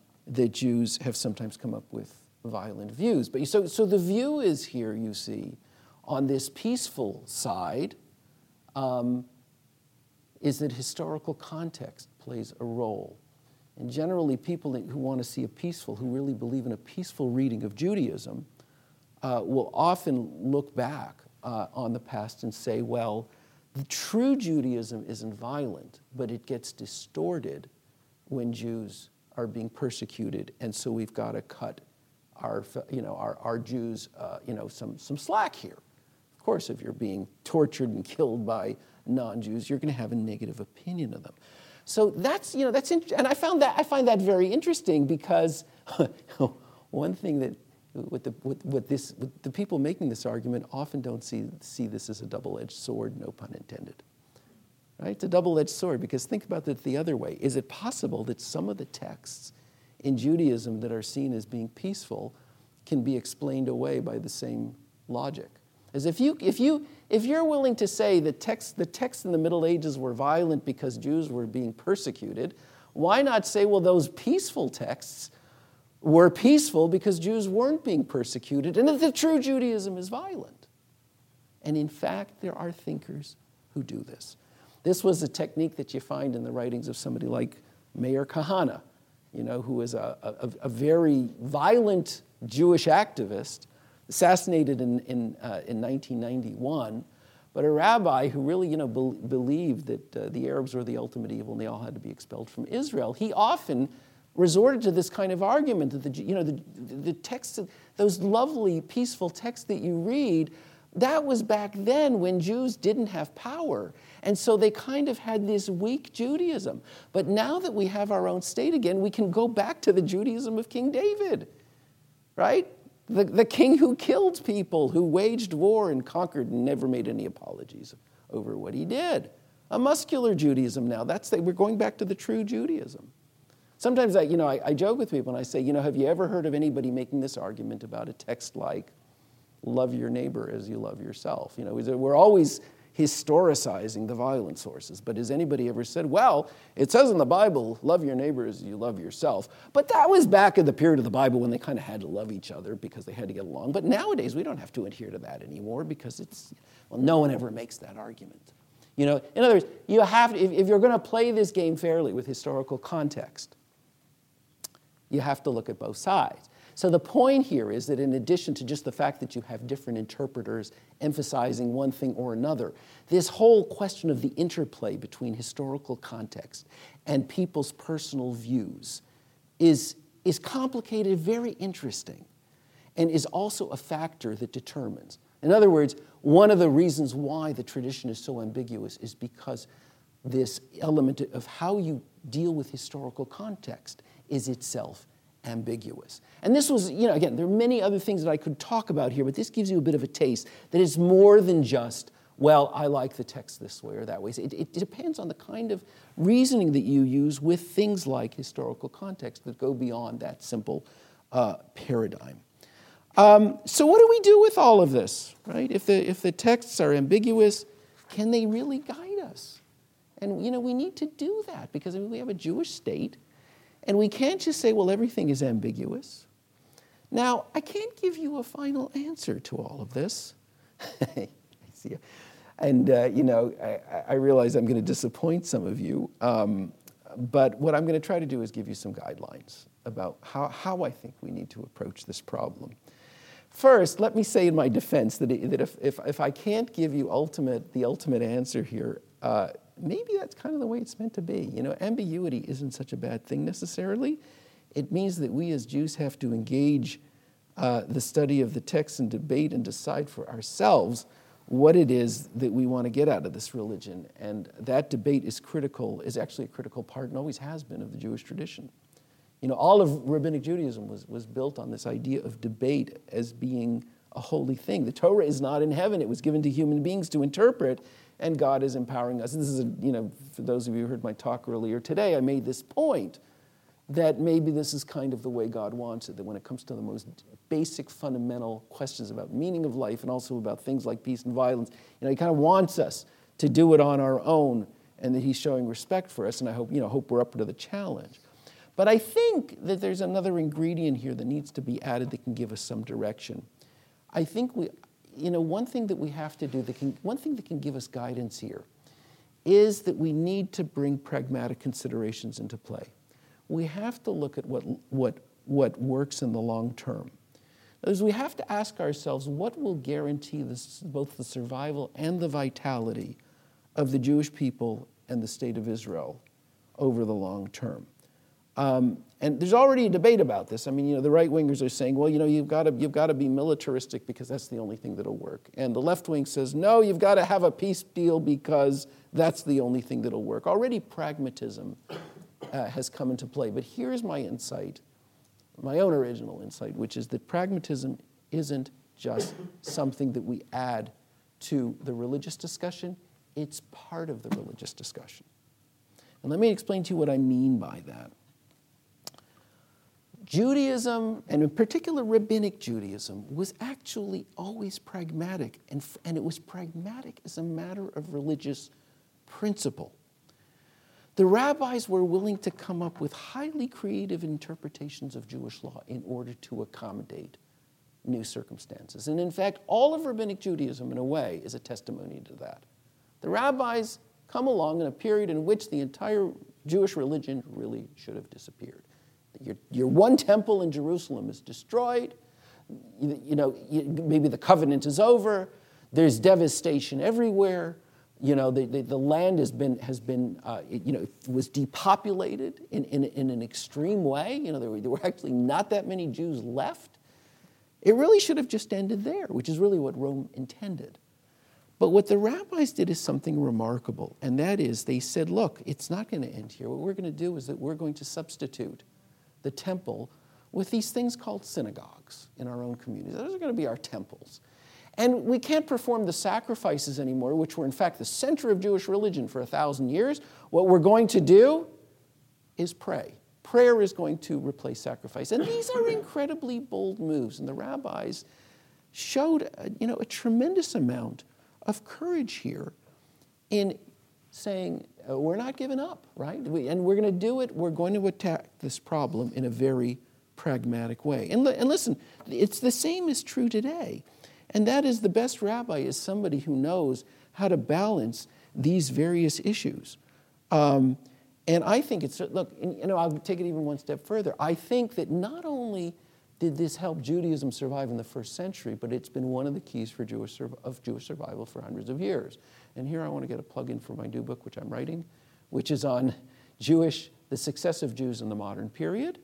sometimes come up with violent views? But so the view is here, you see, on this peaceful side, is that historical context plays a role. And generally, people who really believe in a peaceful reading of Judaism, will often look back on the past and say, well, the true Judaism isn't violent, but it gets distorted when Jews are being persecuted, and so we've got to cut our Jews some slack here. Of course, if you're being tortured and killed by non-Jews, you're going to have a negative opinion of them. So and I find that very interesting, because one thing that with the people making this argument often don't see this as a double-edged sword, no pun intended. Right? It's a double-edged sword, because think about it the other way. Is it possible that some of the texts in Judaism that are seen as being peaceful can be explained away by the same logic? As if you're willing to say the texts in the Middle Ages were violent because Jews were being persecuted, why not say, well, those peaceful texts were peaceful because Jews weren't being persecuted, and that the true Judaism is violent? And in fact, there are thinkers who do this. This was a technique that you find in the writings of somebody like Meir Kahane, you know, who is a very violent Jewish activist, assassinated in 1991, but a rabbi who really, you know, believed that the Arabs were the ultimate evil and they all had to be expelled from Israel. He often resorted to this kind of argument that the texts, those lovely peaceful texts that you read, that was back then when Jews didn't have power. And so they kind of had this weak Judaism. But now that we have our own state again, we can go back to the Judaism of King David, right? The king who killed people, who waged war and conquered and never made any apologies over what he did. A muscular Judaism now. We're going back to the true Judaism. Sometimes I joke with people and I say, you know, have you ever heard of anybody making this argument about a text like, love your neighbor as you love yourself? You know, we're always historicizing the violent sources, but has anybody ever said, well, it says in the Bible, love your neighbor as you love yourself, but that was back in the period of the Bible when they kind of had to love each other because they had to get along. But nowadays, we don't have to adhere to that anymore because no one ever makes that argument. You know, in other words, you have to, if you're going to play this game fairly with historical context, you have to look at both sides. So the point here is that in addition to just the fact that you have different interpreters emphasizing one thing or another, this whole question of the interplay between historical context and people's personal views is complicated, very interesting, and is also a factor that determines. In other words, one of the reasons why the tradition is so ambiguous is because this element of how you deal with historical context is itself ambiguous. And this was, again, there are many other things that I could talk about here, but this gives you a bit of a taste that it's more than just, well, I like the text this way or that way. It depends on the kind of reasoning that you use with things like historical context that go beyond that simple paradigm. So what do we do with all of this, right? If the texts are ambiguous, can they really guide us? And, we need to do that because we have a Jewish state and we can't just say, well, everything is ambiguous. Now, I can't give you a final answer to all of this. I see you. And, I realize I'm going to disappoint some of you. But what I'm going to try to do is give you some guidelines about how I think we need to approach this problem. First, let me say in my defense that if I can't give you the ultimate answer here, maybe that's kind of the way it's meant to be. Ambiguity isn't such a bad thing necessarily. It means that we as Jews have to engage the study of the text and debate and decide for ourselves what it is that we want to get out of this religion. And that debate is actually a critical part and always has been of the Jewish tradition. All of Rabbinic Judaism was built on this idea of debate as being a holy thing. The Torah is not in heaven. It was given to human beings to interpret, and God is empowering us. And this is, for those of you who heard my talk earlier today, I made this point that maybe this is kind of the way God wants it, that when it comes to the most basic fundamental questions about meaning of life and also about things like peace and violence, he kind of wants us to do it on our own and that he's showing respect for us, and I hope we're up to the challenge. But I think that there's another ingredient here that needs to be added that can give us some direction. I think one thing that we have to do, one thing that can give us guidance here is that we need to bring pragmatic considerations into play. We have to look at what works in the long term. In other words, we have to ask ourselves what will guarantee both the survival and the vitality of the Jewish people and the state of Israel over the long term. And there's already a debate about this. The right-wingers are saying, well, you've got to be militaristic because that's the only thing that'll work. And the left wing says, no, you've got to have a peace deal because that's the only thing that'll work. Already pragmatism has come into play. But here's my insight, my own original insight, which is that pragmatism isn't just something that we add to the religious discussion. It's part of the religious discussion. And let me explain to you what I mean by that. Judaism, and in particular Rabbinic Judaism, was actually always pragmatic, and it was pragmatic as a matter of religious principle. The rabbis were willing to come up with highly creative interpretations of Jewish law in order to accommodate new circumstances. And in fact, all of Rabbinic Judaism, in a way, is a testimony to that. The rabbis come along in a period in which the entire Jewish religion really should have disappeared. Your one temple in Jerusalem is destroyed. Maybe the covenant is over. There's devastation everywhere. The land has been was depopulated in an extreme way. There were actually not that many Jews left. It really should have just ended there, which is really what Rome intended. But what the rabbis did is something remarkable, and that is they said, look, it's not going to end here. What we're going to do is that we're going to substitute the temple with these things called synagogues in our own communities. Those are going to be our temples. And we can't perform the sacrifices anymore, which were in fact the center of Jewish religion for 1,000 years. What we're going to do is pray. Prayer is going to replace sacrifice. And these are incredibly bold moves. And the rabbis showed a tremendous amount of courage here in saying, we're not giving up, right? And we're going to do it. We're going to attack this problem in a very pragmatic way. And listen, it's the same is true today. And that is the best rabbi is somebody who knows how to balance these various issues. And I think I'll take it even one step further. I think that not only Did this help Judaism survive in the first century? But it's been one of the keys for Jewish survival for hundreds of years. And here I want to get a plug in for my new book, which I'm writing, which is on the success of Jews in the modern period.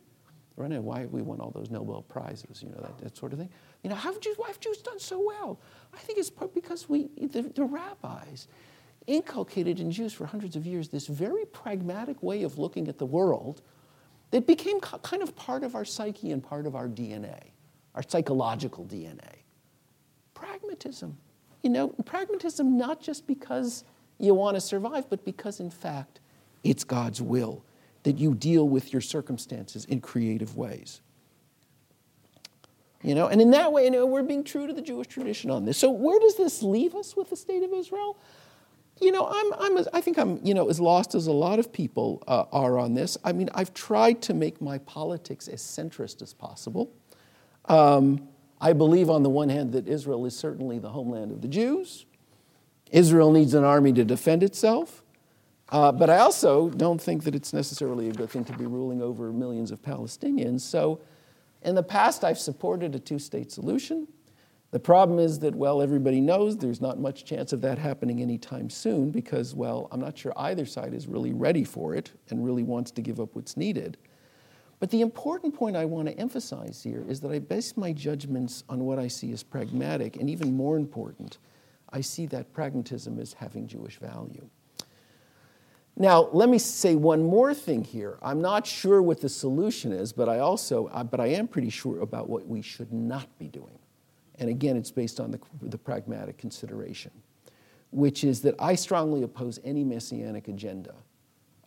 Right? And why we won all those Nobel prizes, that sort of thing. Why have Jews done so well? I think it's part because the rabbis inculcated in Jews for hundreds of years this very pragmatic way of looking at the world that became kind of part of our psyche and part of our DNA, our psychological DNA. Pragmatism. Pragmatism not just because you want to survive, but because, in fact, it's God's will that you deal with your circumstances in creative ways. And in that way, we're being true to the Jewish tradition on this. So where does this leave us with the state of Israel? I think I'm as lost as a lot of people are on this. I mean, I've tried to make my politics as centrist as possible. I believe on the one hand that Israel is certainly the homeland of the Jews. Israel needs an army to defend itself. But I also don't think that it's necessarily a good thing to be ruling over millions of Palestinians. So in the past, I've supported a two-state solution. The problem is that, everybody knows there's not much chance of that happening anytime soon because, I'm not sure either side is really ready for it and really wants to give up what's needed. But the important point I want to emphasize here is that I base my judgments on what I see as pragmatic, and even more important, I see that pragmatism as having Jewish value. Now, let me say one more thing here. I'm not sure what the solution is, but I am pretty sure about what we should not be doing. And again, it's based on the pragmatic consideration, which is that I strongly oppose any messianic agenda.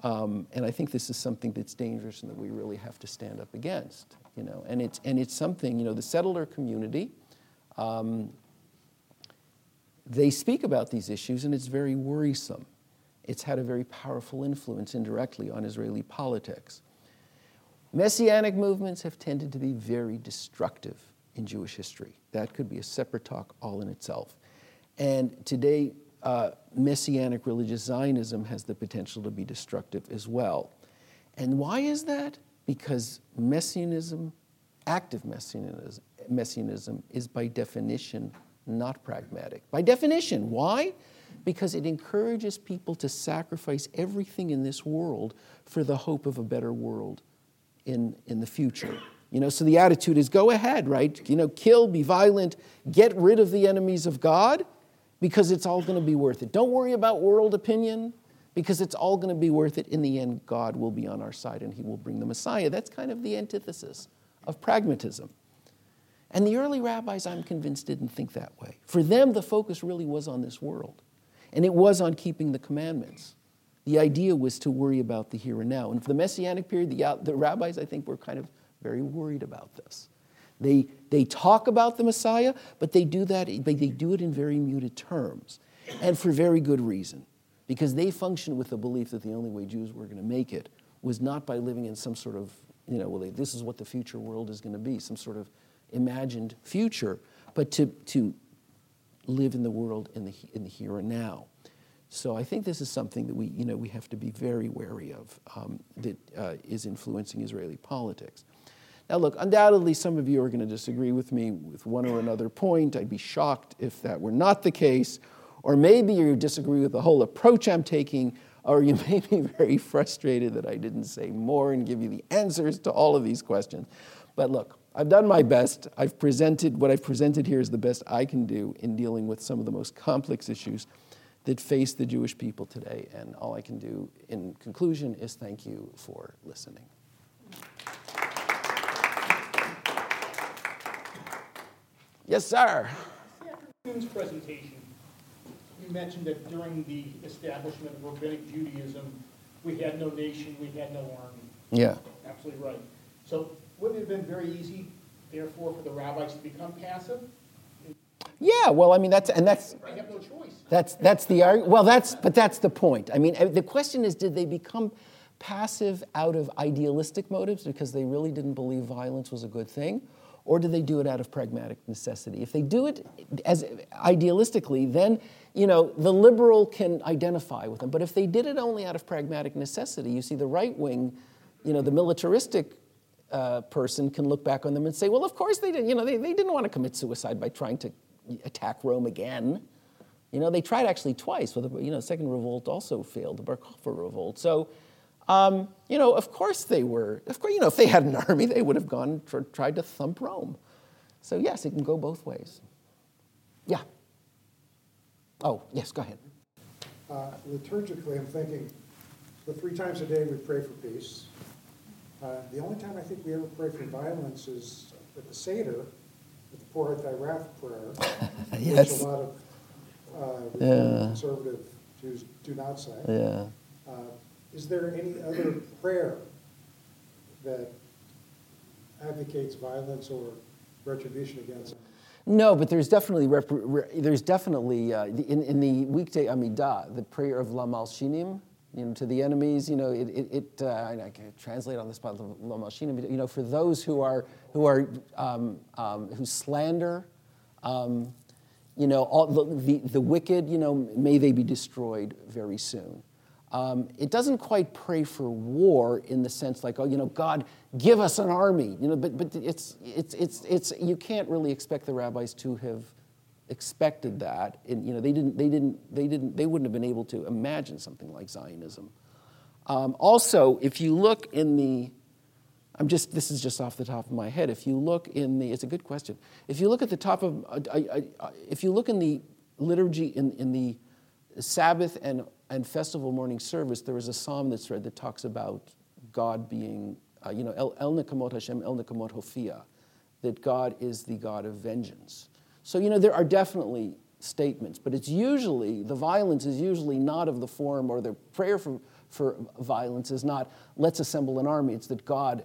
And I think this is something that's dangerous and that we really have to stand up against. And it's something, the settler community, they speak about these issues and it's very worrisome. It's had a very powerful influence indirectly on Israeli politics. Messianic movements have tended to be very destructive in Jewish history. That could be a separate talk all in itself. And today, Messianic religious Zionism has the potential to be destructive as well. And why is that? Because Messianism, active Messianism, is by definition not pragmatic. By definition, why? Because it encourages people to sacrifice everything in this world for the hope of a better world in the future. So the attitude is go ahead, right? Kill, be violent, get rid of the enemies of God because it's all going to be worth it. Don't worry about world opinion because it's all going to be worth it. In the end, God will be on our side and he will bring the Messiah. That's kind of the antithesis of pragmatism. And the early rabbis, I'm convinced, didn't think that way. For them, the focus really was on this world. And it was on keeping the commandments. The idea was to worry about the here and now. And for the Messianic period, the rabbis, I think, were kind of very worried about this. They talk about the Messiah, but they do it in very muted terms. And for very good reason. Because they functioned with the belief that the only way Jews were going to make it was not by living in some sort of, this is what the future world is going to be, some sort of imagined future, but to live in the world in the here and now. So I think this is something that we have to be very wary of that is influencing Israeli politics. Now look, undoubtedly some of you are going to disagree with me with one or another point. I'd be shocked if that were not the case. Or maybe you disagree with the whole approach I'm taking, or you may be very frustrated that I didn't say more and give you the answers to all of these questions. But look, I've done my best. What I've presented here is the best I can do in dealing with some of the most complex issues that face the Jewish people today. And all I can do in conclusion is thank you for listening. Yes, sir. In this afternoon's presentation, you mentioned that during the establishment of Rabbinic Judaism, we had no nation, we had no army. Yeah. Absolutely right. So, wouldn't it have been very easy, therefore, for the rabbis to become passive? Yeah, that's. They have no choice. That's the argument. But that's the point. I mean, the question is, did they become passive out of idealistic motives because they really didn't believe violence was a good thing, or did they do it out of pragmatic necessity? If they do it as idealistically, then the liberal can identify with them. But if they did it only out of pragmatic necessity, you see, the right wing, the militaristic person can look back on them and say, well, of course they didn't. You know, they didn't want to commit suicide by trying to attack Rome again. You know, they tried actually twice. Well, the, you know, Second Revolt also failed, the Bar Kokhba Revolt. So, you know, of course they were. Of course, you know, if they had an army, they would have gone and tried to thump Rome. So yes, it can go both ways. Yeah. Oh, yes, go ahead. Liturgically, I'm thinking, the 3 times a day we pray for peace. The only time I think we ever pray for violence is at the Seder, with the pour out thy wrath prayer, yes, which a lot of conservative Jews do not say. Yeah. Is there any other prayer that advocates violence or retribution against them? No, but there's definitely in the weekday Amidah, the prayer of La Malshinim, you know, to the enemies. You know, I can't translate on the spot. La Malshinim, you know, for those who slander, you know, all the wicked. You know, may they be destroyed very soon. It doesn't quite pray for war in the sense like, oh, you know, God, give us an army, you know. But it's you can't really expect the rabbis to have expected that, and you know they wouldn't have been able to imagine something like Zionism. Also, if you look in the, this is just off the top of my head. If you look in the, it's a good question. If you look at the top of, if you look in the liturgy in the Sabbath and festival morning service, there is a psalm that's read that talks about God being, you know, El Nikamot Hashem, El Nikamot Hofia, that God is the God of vengeance. So, you know, there are definitely statements, but it's usually, the violence is usually not of the form, or the prayer for violence is not, let's assemble an army. It's that God,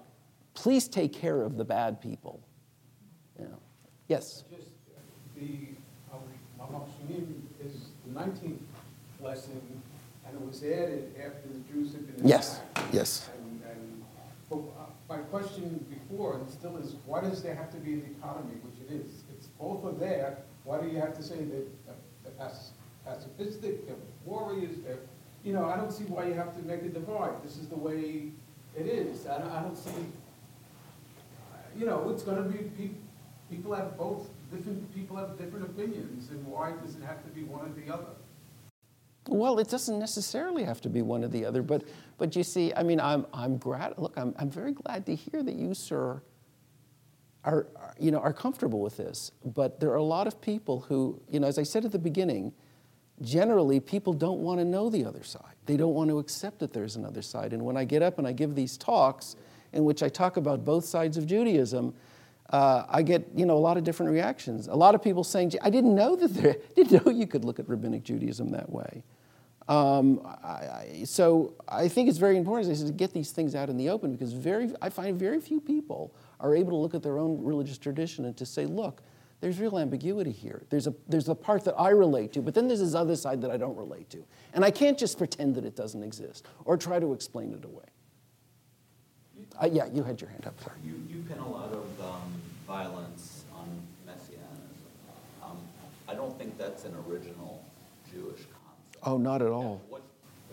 please take care of the bad people. You know. Yes? Just the is the 19th lesson. And it was added after the Jews had been attacked. Yes. But my question before, and still is, why does there have to be a dichotomy, which it is? It's both are there. Why do you have to say that they're pacifistic, they're warriors, they're, you know, I don't see why you have to make a divide. This is the way it is. I don't see, you know, it's going to be people have both, different people have different opinions, and why does it have to be one or the other? Well, it doesn't necessarily have to be one or the other, but you see, I mean, I'm very glad to hear that you, sir, are comfortable with this. But there are a lot of people who, you know, as I said at the beginning, generally people don't want to know the other side. They don't want to accept that there's another side. And when I get up and I give these talks in which I talk about both sides of Judaism, I get, you know, a lot of different reactions. A lot of people saying, "I didn't know that you could look at rabbinic Judaism that way." So I think it's very important, as I said, to get these things out in the open, because I find very few people are able to look at their own religious tradition and to say, "Look, there's real ambiguity here. There's the part that I relate to, but then there's this other side that I don't relate to, and I can't just pretend that it doesn't exist or try to explain it away." Yeah, you had your hand up. Sorry. You pin a lot of violence on messianism. I don't think that's an original Jewish concept. Oh, not at all. At what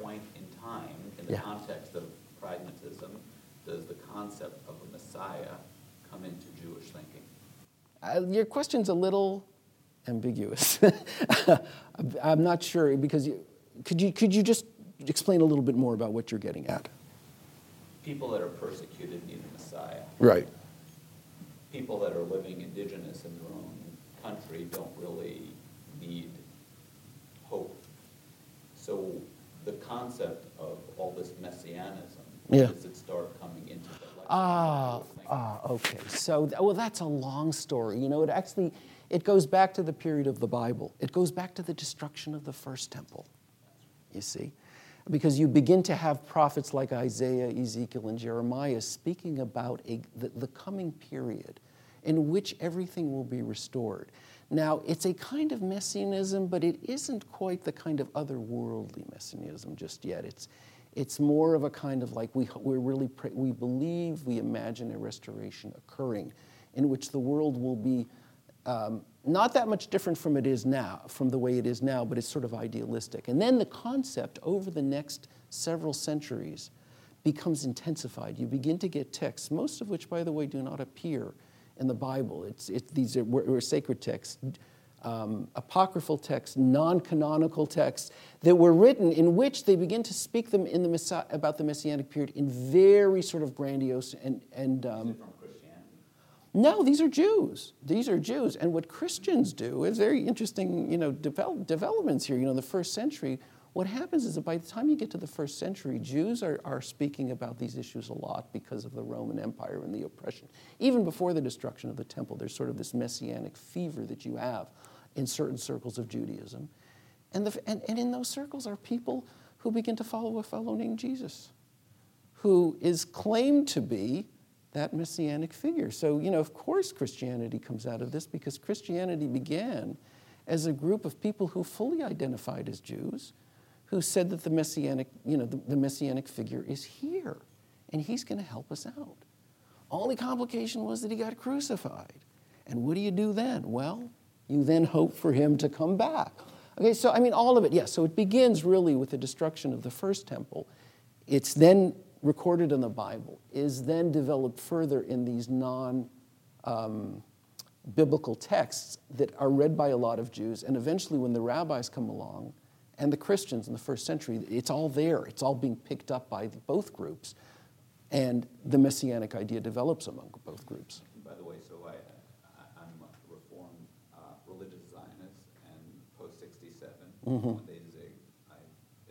point in time, in the context of pragmatism, does the concept of a Messiah come into Jewish thinking? Your question's a little ambiguous. I'm not sure, because could you just explain a little bit more about what you're getting at? People that are persecuted need a Messiah. Right. People that are living indigenous in their own country don't really need hope. So the concept of all this messianism, does it start coming into the life? Okay. So, well, that's a long story. You know, it goes back to the period of the Bible. It goes back to the destruction of the first temple, you see. Because you begin to have prophets like Isaiah, Ezekiel, and Jeremiah speaking about the coming period in which everything will be restored. Now, it's a kind of messianism, but it isn't quite the kind of otherworldly messianism just yet. It's more of a kind of like we believe, we imagine a restoration occurring in which the world will be not that much different from the way it is now, but it's sort of idealistic. And then the concept over the next several centuries becomes intensified. You begin to get texts, most of which, by the way, do not appear in the Bible. These were sacred texts, apocryphal texts, non-canonical texts that were written in which they begin to speak them in about the Messianic period in very sort of grandiose and No, these are Jews. These are Jews. And what Christians do is very interesting, developments here. In the first century, what happens is that by the time you get to the first century, Jews are speaking about these issues a lot because of the Roman Empire and the oppression. Even before the destruction of the temple, there's sort of this messianic fever that you have in certain circles of Judaism. And in those circles are people who begin to follow a fellow named Jesus, who is claimed to be that messianic figure. So, of course Christianity comes out of this, because Christianity began as a group of people who fully identified as Jews, who said that the messianic figure is here, and he's going to help us out. Only complication was that he got crucified. And what do you do then? Well, you then hope for him to come back. Okay, so all of it, yes. So it begins really with the destruction of the first temple. It's then recorded in the Bible, is then developed further in these non-biblical texts that are read by a lot of Jews. And eventually when the rabbis come along and the Christians in the first century, it's all there. It's all being picked up by both groups. And the Messianic idea develops among both groups. By the way, so I'm a Reformed religious Zionist, and post-67, one day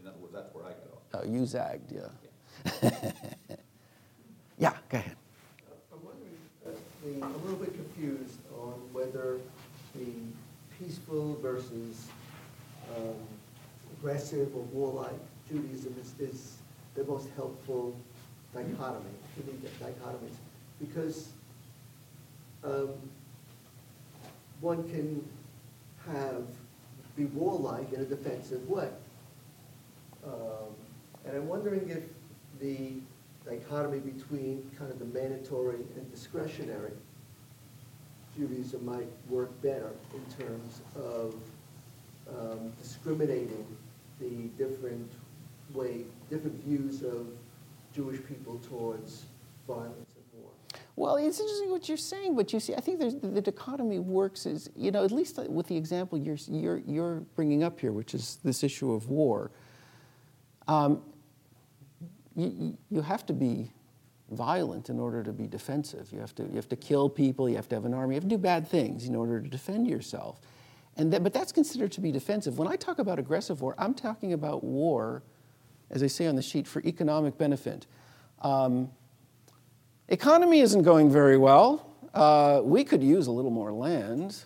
in other words, that's where I got off. Oh, you zagged, yeah. Yeah, go ahead. I'm wondering, I'm a little bit confused on whether the peaceful versus aggressive or warlike Judaism is the most helpful dichotomy, dichotomies, because one can be warlike in a defensive way. And I'm wondering if the dichotomy between kind of the mandatory and discretionary Judaism might work better in terms of discriminating the different views of Jewish people towards violence and war. Well, it's interesting what you're saying, but you see, I think the dichotomy works as, at least with the example you're bringing up here, which is this issue of war. You have to be violent in order to be defensive. You have to kill people. You have to have an army. You have to do bad things in order to defend yourself. But that's considered to be defensive. When I talk about aggressive war, I'm talking about war, as I say on the sheet, for economic benefit. Economy isn't going very well. We could use a little more land.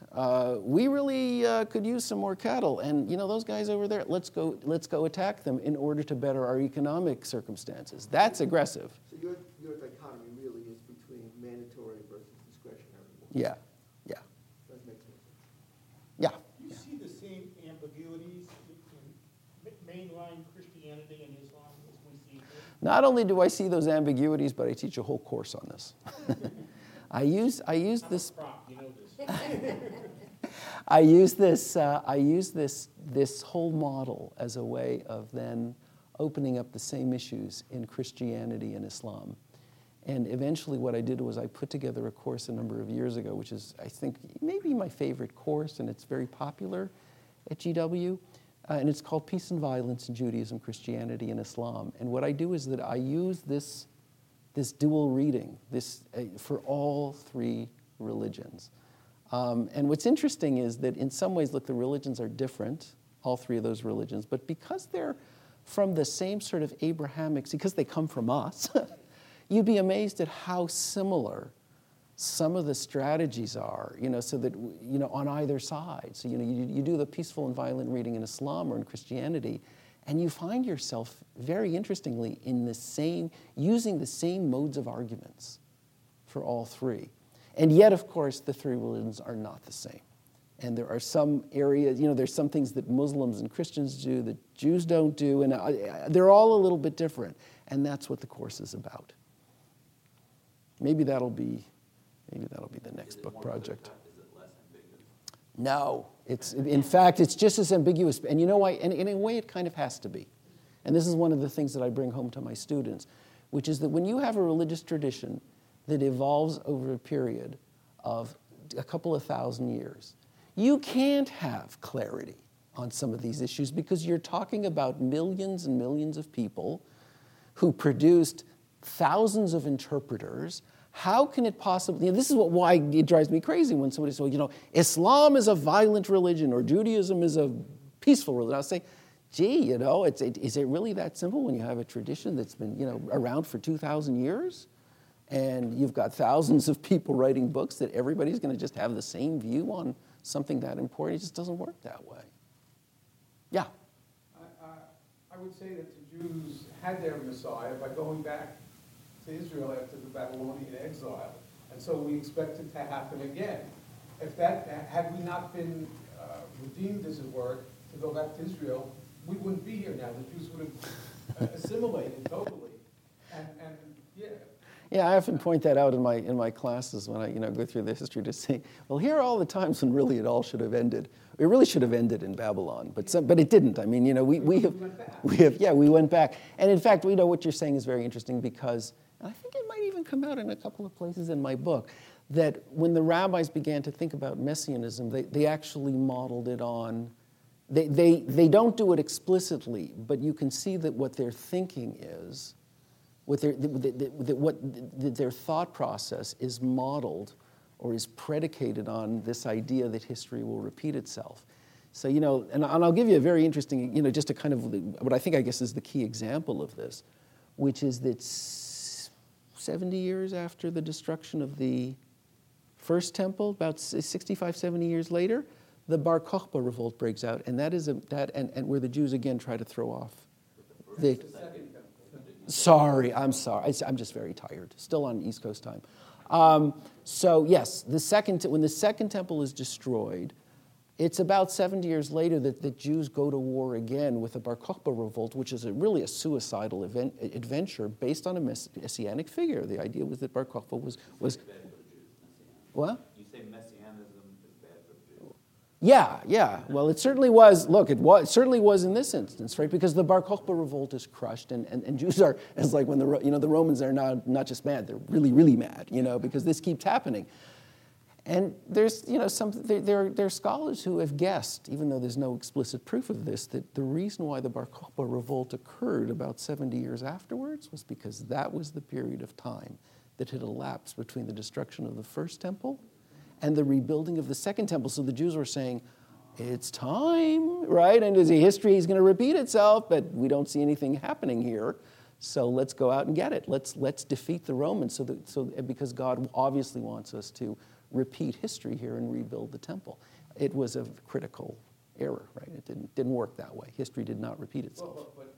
We really could use some more cattle. And those guys over there, let's go attack them in order to better our economic circumstances. That's aggressive. So your dichotomy really is between mandatory versus discretionary war. Yeah, yeah. That makes sense. Yeah. Do you see the same ambiguities in mainline Christianity and Islam as we see here? Not only do I see those ambiguities, but I teach a whole course on this. I use this. I use this whole model as a way of then opening up the same issues in Christianity and Islam. And eventually, what I did was I put together a course a number of years ago, which is I think maybe my favorite course, and it's very popular at GW. And it's called Peace and Violence in Judaism, Christianity, and Islam. And what I do is that I use this dual reading, for all three religions. And what's interesting is that in some ways, look, the religions are different, all three of those religions, but because they're from the same sort of Abrahamic, because they come from us, you'd be amazed at how similar some of the strategies are, so that, on either side. So, you do the peaceful and violent reading in Islam or in Christianity, and you find yourself, very interestingly, using the same modes of arguments for all three. And yet, of course, the three religions are not the same. And there are some areas, there's some things that Muslims and Christians do that Jews don't do, and they're all a little bit different. And that's what the course is about. Maybe that'll be the next book project. No, in fact, it's just as ambiguous. And you know why? And in a way, it kind of has to be. And this is one of the things that I bring home to my students, which is that when you have a religious tradition that evolves over a period of a couple of thousand years, you can't have clarity on some of these issues because you're talking about millions and millions of people who produced thousands of interpreters. How can it possibly, you know, this is why it drives me crazy when somebody says, well, you know, Islam is a violent religion or Judaism is a peaceful religion. I'll say, gee, you know, is it really that simple when you have a tradition that's been, you know, around for 2,000 years and you've got thousands of people writing books that everybody's going to just have the same view on something that important? It just doesn't work that way. Yeah? I would say that the Jews had their Messiah by going back to Israel after the Babylonian exile. And so we expect it to happen again. If that, had we not been redeemed, as it were, to go back to Israel, we wouldn't be here now. The Jews would have assimilated totally. And yeah. Yeah, I often point that out in my classes when I, you know, go through the history to say, well, here are all the times when really it all should have ended. It really should have ended in Babylon, but it didn't. I mean, you know, we went back. And in fact, we know what you're saying is very interesting because, and I think it might even come out in a couple of places in my book, that when the rabbis began to think about messianism, they actually modeled it on. They don't do it explicitly, but you can see that what they're thinking is, their thought process is modeled or is predicated on this idea that history will repeat itself. So, you know, and I'll give you a very interesting, you know, just a kind of what I think I guess is the key example of this, which is that 70 years after the destruction of the first temple, about 65, 70 years later, the Bar Kokhba revolt breaks out, and that is and where the Jews again try to throw off. I'm just very tired. Still on East Coast time. So yes, when the second temple is destroyed, it's about 70 years later that the Jews go to war again with the Bar Kokhba revolt, which is really a suicidal adventure based on a messianic figure. The idea was that Bar Kokhba was bad for the Jews, what? You say messianism is bad for the Jews. Yeah. Well, it certainly was. Look, it certainly was in this instance, right? Because the Bar Kokhba revolt is crushed, and Jews are, it's like when the Romans are not just mad; they're really, really mad, you know, because this keeps happening. And there's, you know, there are scholars who have guessed, even though there's no explicit proof of this, that the reason why the Bar Kokhba revolt occurred about 70 years afterwards was because that was the period of time that had elapsed between the destruction of the first temple and the rebuilding of the second temple. So the Jews were saying, it's time, right? And as history is going to repeat itself, but we don't see anything happening here. So let's go out and get it. Let's defeat the Romans because God obviously wants us to repeat history here and rebuild the temple. It was a critical error, right? It didn't work that way. History did not repeat itself. Well, but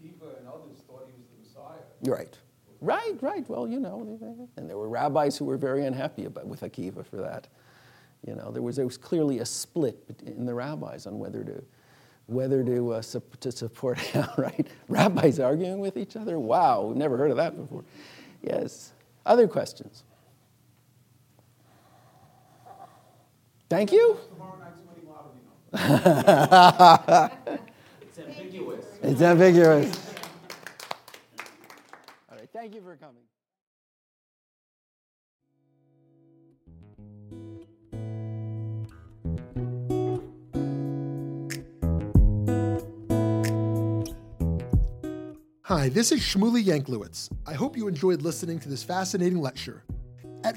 Akiva and others thought he was the Messiah. Right. Well, you know, and there were rabbis who were very unhappy with Akiva for that. You know, there was clearly a split in the rabbis on whether to support him, right? Rabbis arguing with each other. Wow, never heard of that before. Yes. Other questions? Thank you. It's ambiguous. It's ambiguous. All right, thank you for coming. Hi, this is Shmuley Yanklowitz. I hope you enjoyed listening to this fascinating lecture. At